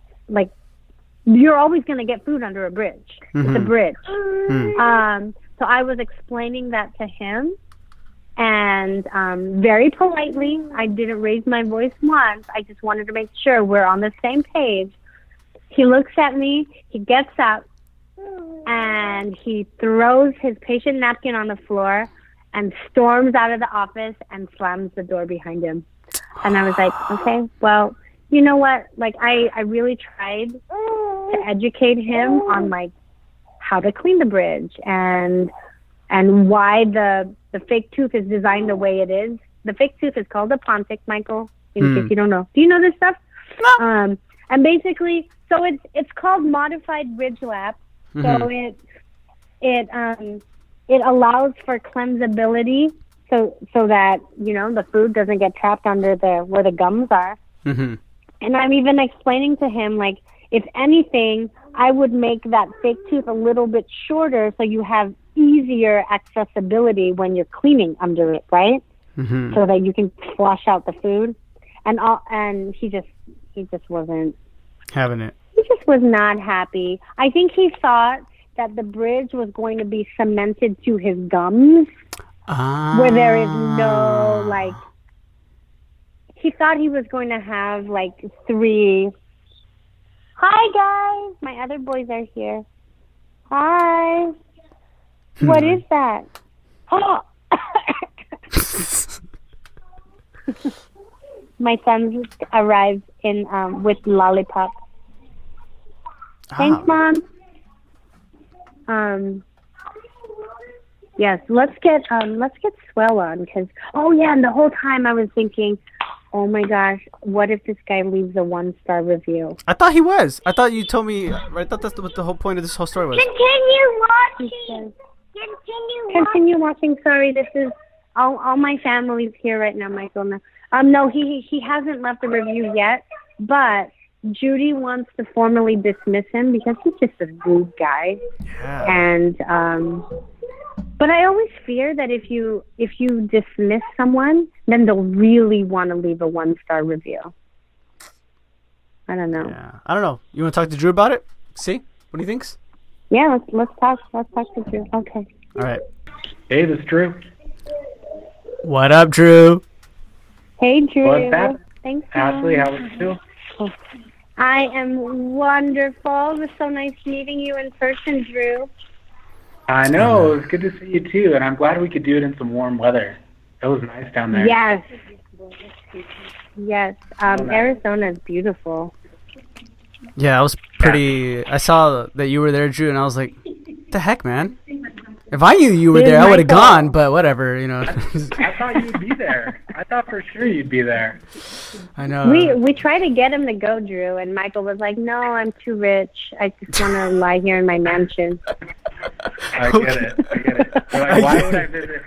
you're always going to get food under a bridge. Mm-hmm. It's a bridge. Mm. So I was explaining that to him. And very politely, I didn't raise my voice once. I just wanted to make sure we're on the same page. He looks at me, he gets up, and he throws his patient napkin on the floor and storms out of the office and slams the door behind him. And I was like, okay, well, you know what? Like, I really tried to educate him on, like, how to clean the bridge and why the fake tooth is designed the way it is. The fake tooth is called a pontic, Michael, in case you don't know. Do you know this stuff? No. And basically, so it's called modified bridge lap. Mm-hmm. So it allows for cleansability, so that, the food doesn't get trapped under where the gums are. Mm-hmm. And I'm even explaining to him, like, if anything, I would make that fake tooth a little bit shorter so you have easier accessibility when you're cleaning under it, right? Mm-hmm. So that you can flush out the food. And he just wasn't having it. He just was not happy. I think he thought that the bridge was going to be cemented to his gums, where there is no, like, he thought he was going to have, like, 3. Hi, guys. My other boys are here. Hi. What is that? Oh. My son arrived in with lollipops. Thanks, Mom. Yes, let's get Swell on, because and the whole time I was thinking, oh my gosh, what if this guy leaves a 1-star review? I thought he was. I thought you told me. I thought that's what the whole point of this whole story was. Continue watching. Sorry, this is all my family's here right now, Michael. No. No, he hasn't left a review yet, but Judy wants to formally dismiss him because he's just a rude guy. Yeah. And but I always fear that if you dismiss someone, then they'll really want to leave a 1-star review. I don't know. Yeah. I don't know. You want to talk to Drew about it? See what he thinks? Yeah, let's talk to Drew. Okay. All right. Hey, this is Drew. What up, Drew? Hey, Drew. What's up? Thanks, Ashley. How are you? Oh. I am wonderful. It was so nice meeting you in person, Drew. I know. It was good to see you, too, and I'm glad we could do it in some warm weather. It was nice down there. Yes. Yes. Arizona is beautiful. Yeah, it was pretty. I saw that you were there, Drew, and I was like, what the heck, man? If I knew you were there, I would have gone, but whatever, you know. I thought you'd be there. I thought for sure you'd be there. I know. We tried to get him to go, Drew, and Michael was like, no, I'm too rich. I just want to lie here in my mansion. I get it. Like,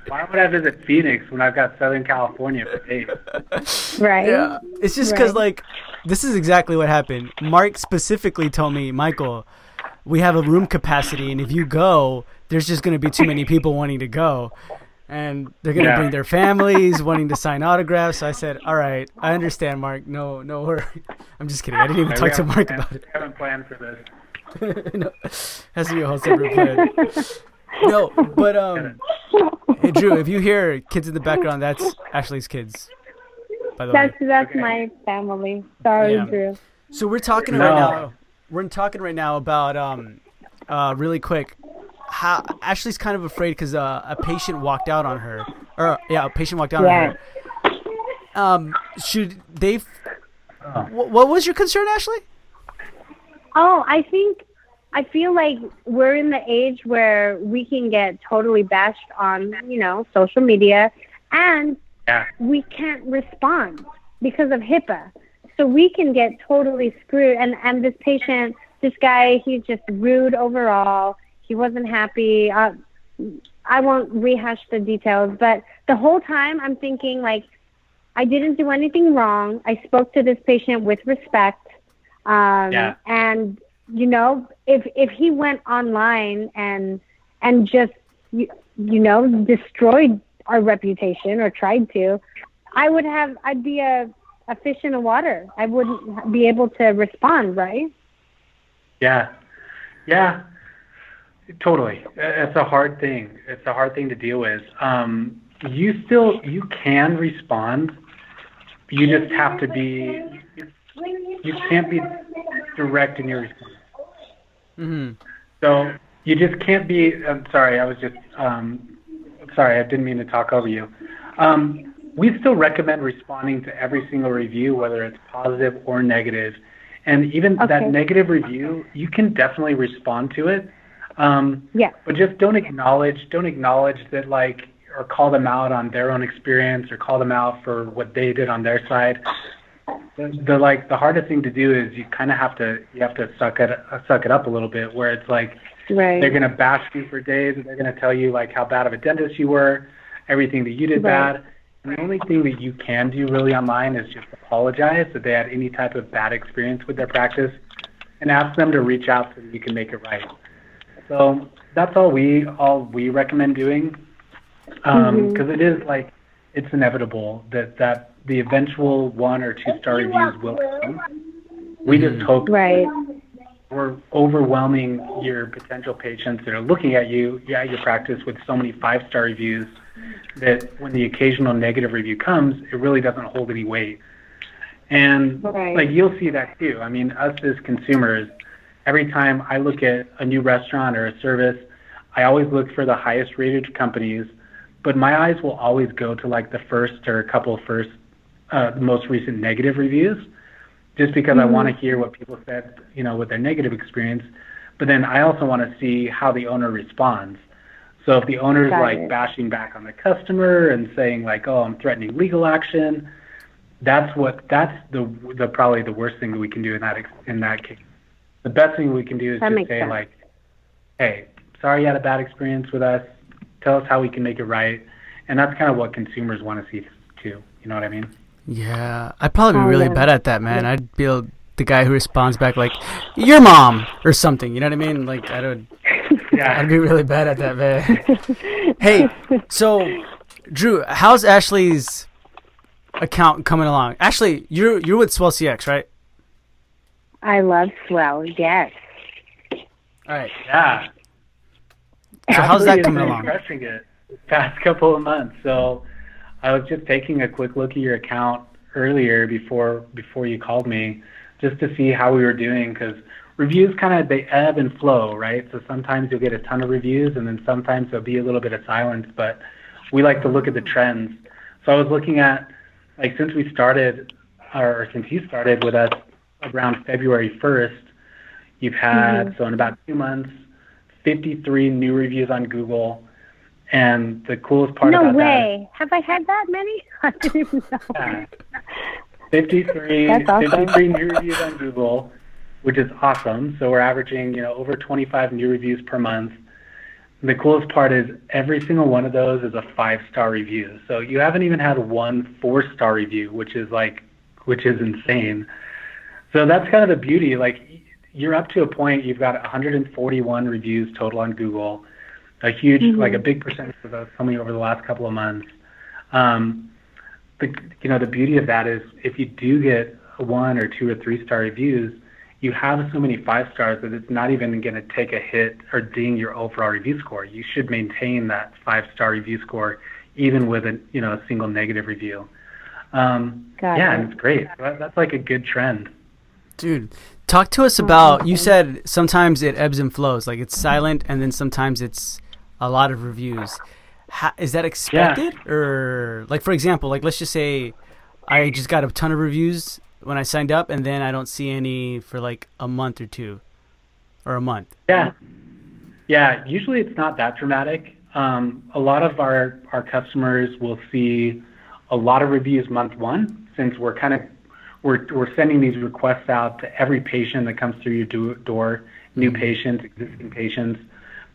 why would I visit Phoenix when I've got Southern California for days? Right. Yeah. It's just because, like, this is exactly what happened. Mark specifically told me, Michael, we have a room capacity, and if you go, there's just going to be too many people wanting to go, and they're going to bring their families wanting to sign autographs. So I said, all right, I understand, Mark. No worry. I'm just kidding. I didn't even talk to Mark about it. I haven't planned for this. No, has to be a whole separate plan. No, but hey, Drew, if you hear kids in the background, that's Ashley's kids, by the way. That's my family. Sorry, Drew. So we're talking right now about really quick. How Ashley's kind of afraid because a patient walked out on her. What was your concern, Ashley? Oh, I feel like we're in the age where we can get totally bashed on, you know, social media, and we can't respond because of HIPAA. So we can get totally screwed. And this guy, he's just rude overall. He wasn't happy. I won't rehash the details, but the whole time I'm thinking, like, I didn't do anything wrong. I spoke to this patient with respect. And, you know, if he went online and just, you know, destroyed our reputation or tried to, I'd be a fish in the water. I wouldn't be able to respond, right? Yeah. Totally. It's a hard thing to deal with. You can respond. You just have to be, you can't be direct in your response. Mm-hmm. So you just can't be, I'm sorry, I didn't mean to talk over you. We still recommend responding to every single review, whether it's positive or negative. And even that negative review, you can definitely respond to it. But just don't acknowledge that, like, or call them out on their own experience or call them out for what they did on their side. The hardest thing to do is you kind of have to suck it up a little bit, where it's like, they're going to bash you for days and they're going to tell you, like, how bad of a dentist you were, everything that you did bad. And the only thing that you can do really online is just apologize if they had any type of bad experience with their practice and ask them to reach out so that you can make it right. So that's all we recommend doing, because it is, like, it's inevitable that the eventual 1 or 2-star reviews will come. We just hope we're overwhelming your potential patients that are looking at you, your practice, with so many 5-star reviews that when the occasional negative review comes, it really doesn't hold any weight. And like, you'll see that too. I mean, us as consumers. Every time I look at a new restaurant or a service, I always look for the highest rated companies, but my eyes will always go to, like, the first or a couple first the most recent negative reviews, just because I want to hear what people said, you know, with their negative experience. But then I also want to see how the owner responds. So if the owner's like bashing back on the customer and saying like, "Oh, I'm threatening legal action," that's probably the worst thing that we can do in that case. The best thing we can do is just say like, "Hey, sorry you had a bad experience with us. Tell us how we can make it right." And that's kind of what consumers want to see too. You know what I mean? Yeah, I'd probably be really bad at that, man. Yeah. I'd be the guy who responds back like, "Your mom" or something. You know what I mean? Like I don't. Yeah, I'd be really bad at that, man. Hey, so Drew, how's Ashley's account coming along? Ashley, you're with SwellCX, right? I love Swell, yes. All right, yeah. So how's that coming along? I've been pressing it the past couple of months. So I was just taking a quick look at your account earlier before you called me, just to see how we were doing, because reviews kind of, they ebb and flow, right? So sometimes you'll get a ton of reviews, and then sometimes there'll be a little bit of silence, but we like to look at the trends. So I was looking at, like, since you started with us around February 1st, you've had, so in about 2 months, 53 new reviews on Google. And the coolest part about that... No way! Have I had that many? I didn't even know. Yeah. 53 awesome. 53 new reviews on Google, which is awesome. So we're averaging, over 25 new reviews per month. And the coolest part is every single one of those is a 5-star review. So you haven't even had one 4-star review, which is insane. So that's kind of the beauty. Like, you're up to a point, you've got 141 reviews total on Google, a big percentage of those coming over the last couple of months. The beauty of that is if you do get 1 or 2 or 3-star reviews, you have so many 5 stars that it's not even going to take a hit or ding your overall review score. You should maintain that 5-star review score even with a single negative review. And it's great. That's like a good trend. Dude, talk to us about, you said sometimes it ebbs and flows, like it's silent and then sometimes it's a lot of reviews. Is that expected? Yeah. Or like, for example, like let's just say I just got a ton of reviews when I signed up, and then I don't see any for like a month or two, or a month. Yeah. Usually it's not that dramatic. A lot of our customers will see a lot of reviews month one, since we're sending these requests out to every patient that comes through your door, new patients, existing patients.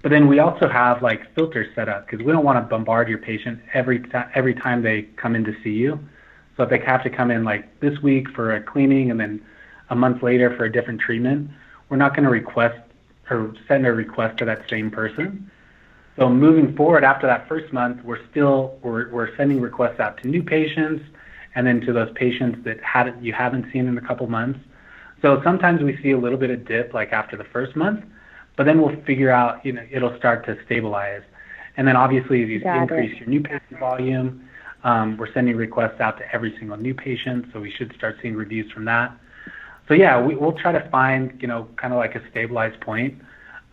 But then we also have like filters set up because we don't want to bombard your patient every time they come in to see you. So if they have to come in like this week for a cleaning and then a month later for a different treatment, we're not going to request or send a request to that same person. So moving forward after that first month, we're sending requests out to new patients and then to those patients that you haven't seen in a couple months. So sometimes we see a little bit of dip like after the first month, but then we'll figure out, it'll start to stabilize. And then obviously as you increase your new patient volume, we're sending requests out to every single new patient, so we should start seeing reviews from that. So yeah, we'll try to find, kind of like a stabilized point.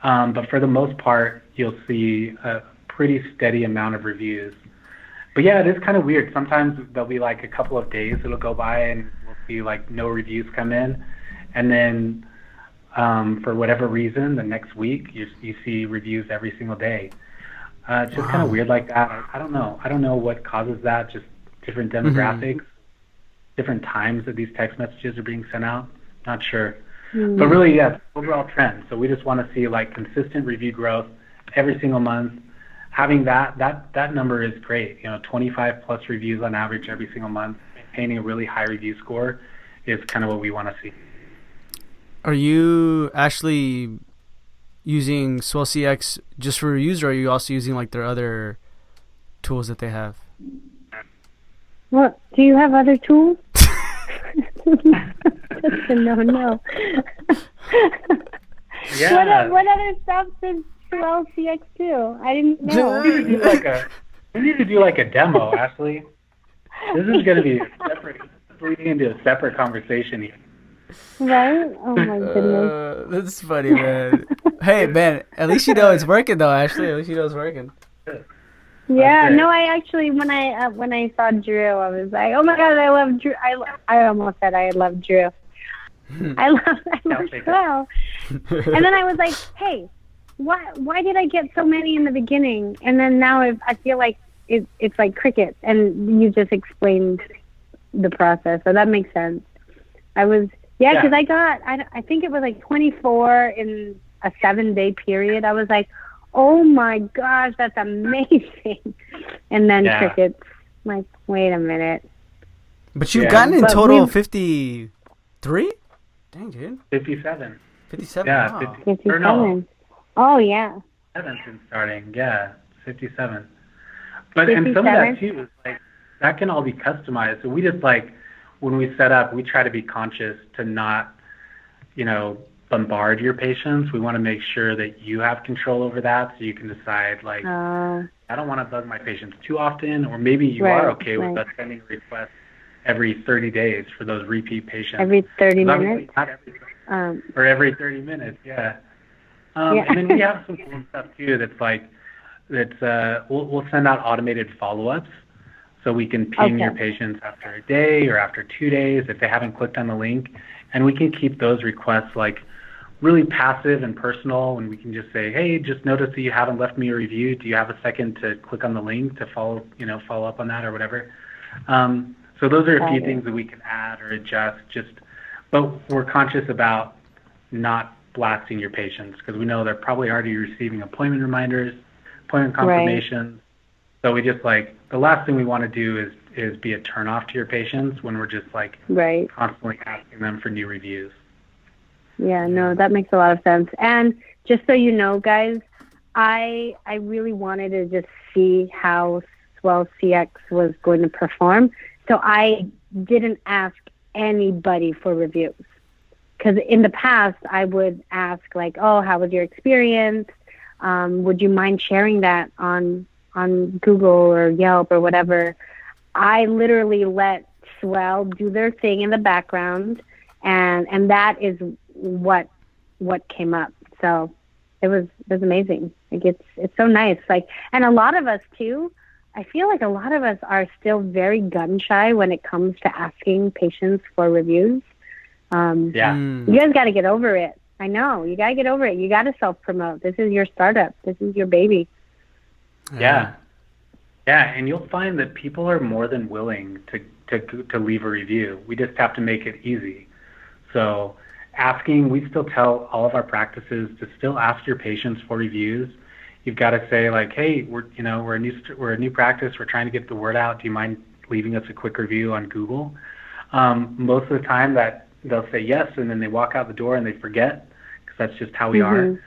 But for the most part, you'll see a pretty steady amount of reviews. But yeah, it is kind of weird. Sometimes there'll be like a couple of days that'll go by and we'll see like no reviews come in. And then for whatever reason, the next week, you see reviews every single day. It's just kind of weird like that. I don't know what causes that, just different demographics, different times that these text messages are being sent out. Not sure. But really, yes, overall trend. So we just want to see like consistent review growth every single month. Having that number is great. 25 plus reviews on average every single month, maintaining a really high review score is kind of what we want to see. Are you actually using SwellCX just for reviews, or are you also using like their other tools that they have? Well, do you have other tools? That's a no. Yeah. What other stuff does SwellCX do? I didn't know. We need to do like a demo, Ashley. This is going to be leading into a separate conversation here. Right? Oh my goodness. That's funny, man. Hey, man, at least you know it's working, though, Ashley. At least you know it's working. Yeah, okay. No, I actually, when I saw Drew, I was like, oh my God, I love Drew. I almost said I love Drew. I love Swell. And then I was like, hey, why did I get so many in the beginning? And then now I feel like it's like crickets, and you just explained the process, so that makes sense. I got, I think it was like 24 in a 7-day period. I was like, oh my gosh, that's amazing. And then crickets. I'm like, wait a minute. But you've gotten in total 53? Dang, dude. 57. 57? Yeah, wow. 57. Or no. Oh, yeah. 7 since starting, yeah. 57. But 57? And some of that, too, is like, that can all be customized. So we just, like, when we set up, we try to be conscious to not, bombard your patients. We want to make sure that you have control over that, so you can decide, like, I don't want to bug my patients too often, or maybe you are okay with us sending requests every 30 days for those repeat patients. Every 30 minutes? Or every 30 minutes, yeah. And then we have some cool stuff, too, that's like, we'll send out automated follow-ups, so we can ping your patients after a day or after 2 days if they haven't clicked on the link. And we can keep those requests like really passive and personal, and we can just say, hey, just noticed that you haven't left me a review. Do you have a second to click on the link to follow up on that or whatever? So those are a few things that we can add or adjust, but we're conscious about not blasting your patients, because we know they're probably already receiving appointment reminders, appointment confirmations. Right. So we just like, the last thing we want to do is be a turnoff to your patients when we're just like constantly asking them for new reviews. Yeah, no, that makes a lot of sense. And just so you know, guys, I really wanted to just see how SwellCX was going to perform. So I didn't ask anybody for reviews, because in the past I would ask like, oh, how was your experience? Would you mind sharing that on Google or Yelp or whatever? I literally let Swell do their thing in the background, and that is what came up. So it was amazing. Like it's so nice. Like, and a lot of us too, I feel like a lot of us are still very gun shy when it comes to asking patients for reviews. You guys got to get over it. I know you got to get over it. You got to self-promote. This is your startup. This is your baby. Yeah, and you'll find that people are more than willing to leave a review. We just have to make it easy. So we still tell all of our practices to still ask your patients for reviews. You've got to say like, hey, we're a new practice. We're trying to get the word out. Do you mind leaving us a quick review on Google? Most of the time that they'll say yes, and then they walk out the door and they forget, because that's just how we are.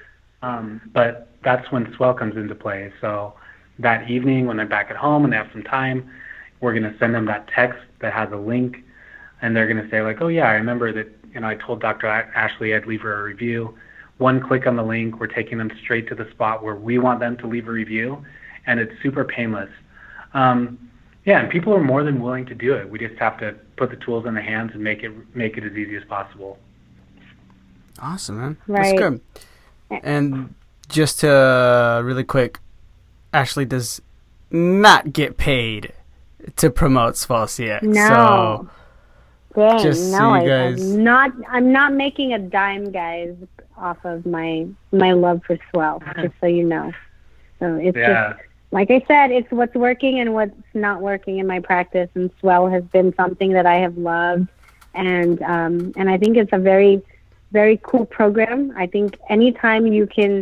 But that's when Swell comes into play. So that evening when they're back at home and they have some time, we're going to send them that text that has a link, and they're going to say like, oh yeah, I remember that, I told Dr. Ashley I'd leave her a review. One click on the link, we're taking them straight to the spot where we want them to leave a review, and it's super painless. And people are more than willing to do it. We just have to put the tools in their hands and make it as easy as possible. Awesome, man. Right. That's good. And just to really quick, Ashley does not get paid to promote SwellCX. No. So dang, just no, so you guys... I'm not making a dime, guys, off of my love for Swell, just so you know. So it's just, like I said, it's what's working and what's not working in my practice, and Swell has been something that I have loved, and I think it's a very, very cool program. I think anytime you can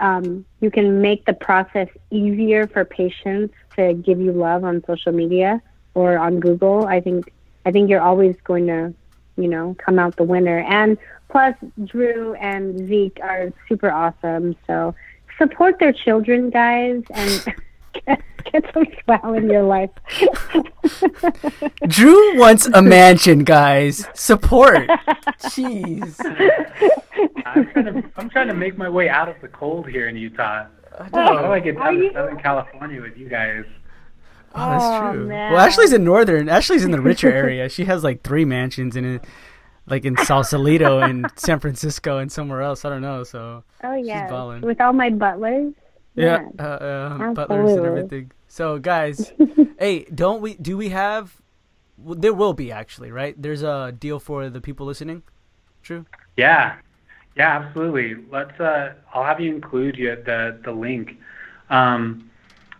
make the process easier for patients to give you love on social media or on Google, I think you're always going to, come out the winner. And plus, Drew and Zeke are super awesome. So support their children, guys, and get some Swell in your life. Drew wants a mansion, guys. Support. Jeez. I'm trying to make my way out of the cold here in Utah. How do I get down to Southern California with you guys? Oh, that's true. Man. Well, Ashley's in Northern. Ashley's in the richer area. She has like 3 mansions in it, like in Sausalito and San Francisco and somewhere else. I don't know. So she's balling. With all my butlers. Yeah, butlers and everything. So guys, hey, there will be actually, right? There's a deal for the people listening. True? Yeah, absolutely. Let's. I'll have you include the link.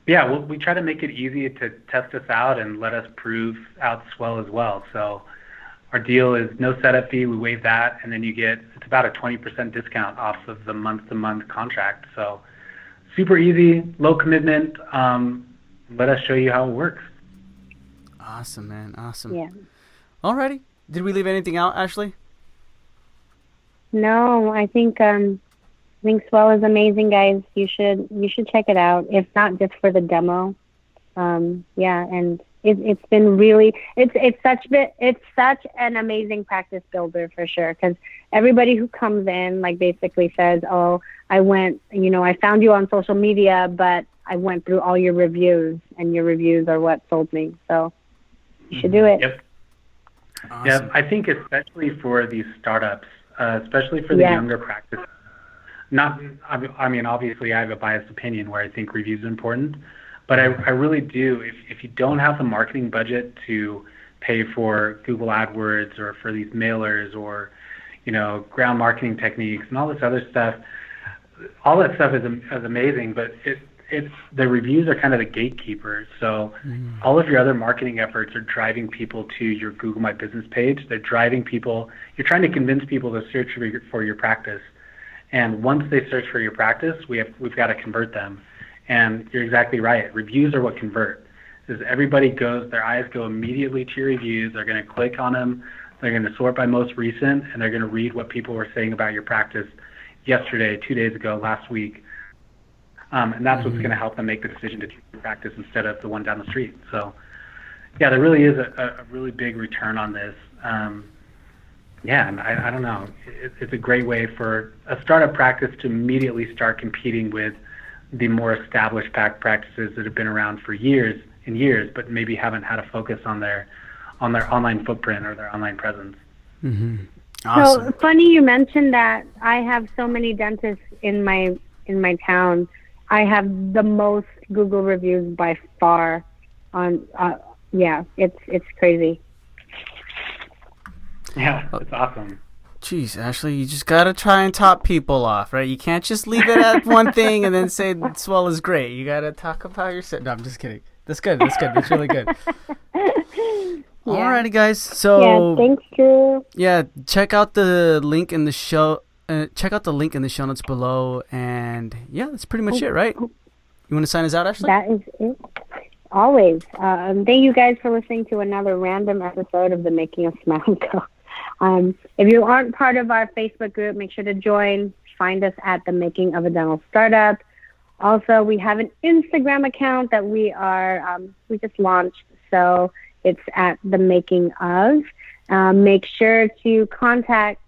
We try to make it easy to test us out and let us prove out Swell as well. So our deal is no setup fee. We waive that, and then it's about a 20% discount off of the month-to-month contract. So super easy, low commitment. Let us show you how it works. Awesome, man. Awesome. Yeah. Alrighty. Did we leave anything out, Ashley? No, I think Swell is amazing, guys. You should check it out, if not just for the demo. And it's been really it's such an amazing practice builder for sure, because everybody who comes in basically says, "Oh, I found you on social media, but I went through all your reviews, and your reviews are what sold me." So you should do it. Yep. Awesome. Yep. I think especially for these startups. Especially for the younger practice. Obviously I have a biased opinion where I think review is important, but I really do. If you don't have the marketing budget to pay for Google AdWords or for these mailers or, ground marketing techniques and all this other stuff, all that stuff is amazing, but it's the reviews are kind of the gatekeeper. So all of your other marketing efforts are driving people to your Google My Business page. They're driving people. You're trying to convince people to search for your practice. And once they search for your practice, we've got to convert them. And you're exactly right. Reviews are what convert. Because everybody goes, their eyes go immediately to your reviews. They're going to click on them. They're going to sort by most recent, and they're going to read what people were saying about your practice yesterday, 2 days ago, last week. And that's what's going to help them make the decision to practice instead of the one down the street. So, yeah, there really is a really big return on this. And I don't know. It's a great way for a startup practice to immediately start competing with the more established practices that have been around for years and years, but maybe haven't had a focus on their online footprint or their online presence. Mm-hmm. Awesome. So funny you mentioned that. I have so many dentists in my town. I have the most Google reviews by far. It's crazy. Yeah, it's awesome. Jeez, Ashley, you just gotta try and top people off, right? You can't just leave it at one thing and then say Swell is great. You gotta talk about yourself. No, I'm just kidding. That's good. It's really good. Yeah. Alrighty, guys. So yeah, thanks, Drew. Yeah, check out the link in the show. Check out the link in the show notes below, and that's pretty much it, right? You want to sign us out, Ashley? That is it. Always. Thank you guys for listening to another random episode of The Making of Smile Go. If you aren't part of our Facebook group, make sure to join. Find us at The Making of a Dental Startup. Also, we have an Instagram account that we just launched, so it's at The Making of. Make sure to contact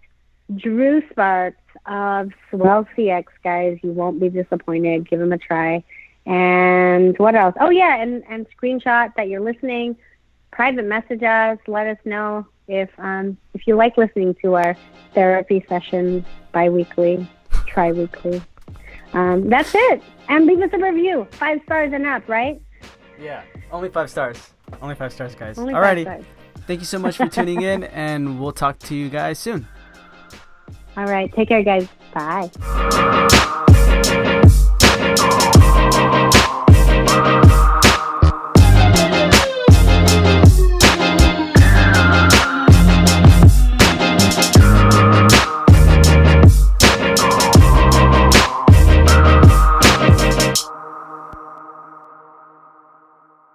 Drew Sparks of SwellCX, guys. You won't be disappointed. Give him a try. And what else? Oh, yeah, and screenshot that you're listening. Private message us. Let us know if you like listening to our therapy sessions biweekly, tri-weekly. That's it. And leave us a review. 5 stars and up, right? Yeah, only 5 stars. Only 5 stars, guys. Only Alrighty. 5 stars. Thank you so much for tuning in, and we'll talk to you guys soon. All right. Take care, guys. Bye.